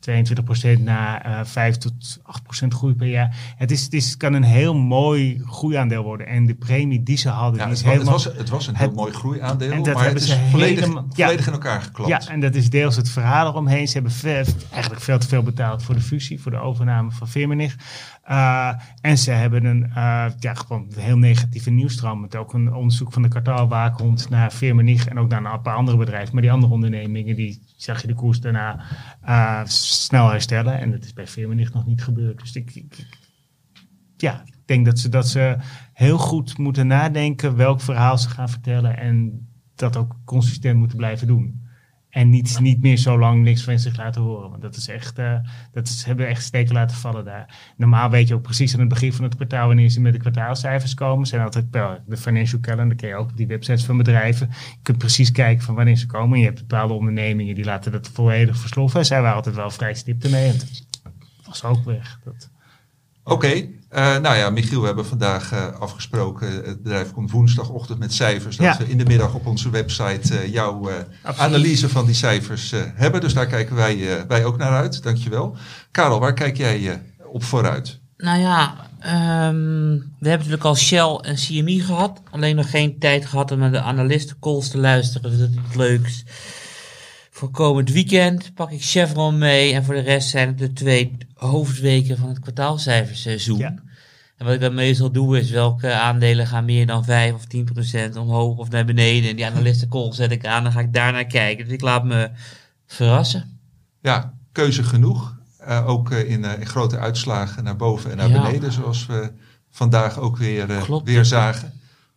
tweeëntwintig procent naar uh, vijf tot acht procent groei per jaar. Het, is, het is, kan een heel mooi groeiaandeel worden. En de premie die ze hadden... Ja, die het, is was, helemaal, het, was, het was een heel het, mooi groeiaandeel, en dat maar het is volledig, helemaal, ja, volledig in elkaar geklapt. Ja, en dat is deels het verhaal eromheen. Ze hebben ver, eigenlijk veel te veel betaald voor de fusie, voor de overname van Firmenich. Uh, en ze hebben een, uh, ja, gewoon een heel negatieve nieuwsstroom. Met ook een onderzoek van de kwartaalwaakhond naar Firmenich en ook naar een paar andere bedrijven. Maar die andere ondernemingen, die zag je de koers daarna uh, snel herstellen. En dat is bij Firmenich nog niet gebeurd. Dus ik, ik, ik, ja, ik denk dat ze, dat ze heel goed moeten nadenken welk verhaal ze gaan vertellen. En dat ook consistent moeten blijven doen. En niet, niet meer zo lang niks van zich laten horen. Want dat is echt, uh, dat is, hebben we echt steken laten vallen daar. Normaal weet je ook precies aan het begin van het kwartaal wanneer ze met de kwartaalcijfers komen. Zijn altijd uh, de financial calendar, ken je ook op die websites van bedrijven. Je kunt precies kijken van wanneer ze komen. Je hebt bepaalde ondernemingen die laten dat volledig versloffen. Zij waren altijd wel vrij stipt ermee. En dat was ook weg. Dat... Oké. Okay. Uh, nou ja, Michiel, we hebben vandaag uh, afgesproken. Het bedrijf komt woensdagochtend met cijfers. Dat ja. we in de middag op onze website uh, jouw uh, analyse van die cijfers uh, hebben. Dus daar kijken wij, uh, wij ook naar uit. Dankjewel. Karel, waar kijk jij uh, op vooruit? Nou ja, um, we hebben natuurlijk al Shell en C M E gehad. Alleen nog geen tijd gehad om naar de analistencalls te luisteren. Dus dat is iets leuks. Voor komend weekend pak ik Chevron mee. En voor de rest zijn het de twee hoofdweken van het kwartaalcijferseizoen. Ja. En wat ik dan meestal doe is welke aandelen gaan meer dan vijf of tien procent omhoog of naar beneden. En die analistencall zet ik aan. Dan ga ik daarnaar kijken. Dus ik laat me verrassen. Ja, keuze genoeg. Uh, ook in, uh, in grote uitslagen naar boven en naar ja. beneden. Zoals we vandaag ook weer, uh, Klopt, weer zagen.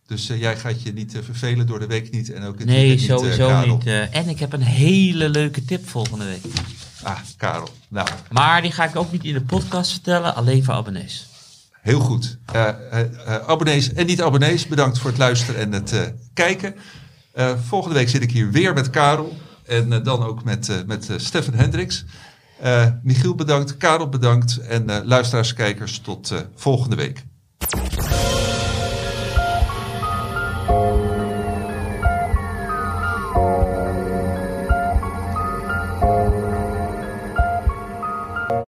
Dus uh, jij gaat je niet uh, vervelen door de week niet en ook het nee, niet. Nee, sowieso uh, niet. Uh, en ik heb een hele leuke tip volgende week. Ah, Karel. Nou. Maar die ga ik ook niet in de podcast vertellen, alleen voor abonnees. Heel goed. Uh, uh, uh, abonnees en niet-abonnees, bedankt voor het luisteren en het uh, kijken. Uh, volgende week zit ik hier weer met Karel en uh, dan ook met, uh, met uh, Stefan Hendricks. Uh, Michiel bedankt, Karel bedankt en uh, luisteraars, kijkers tot uh, volgende week.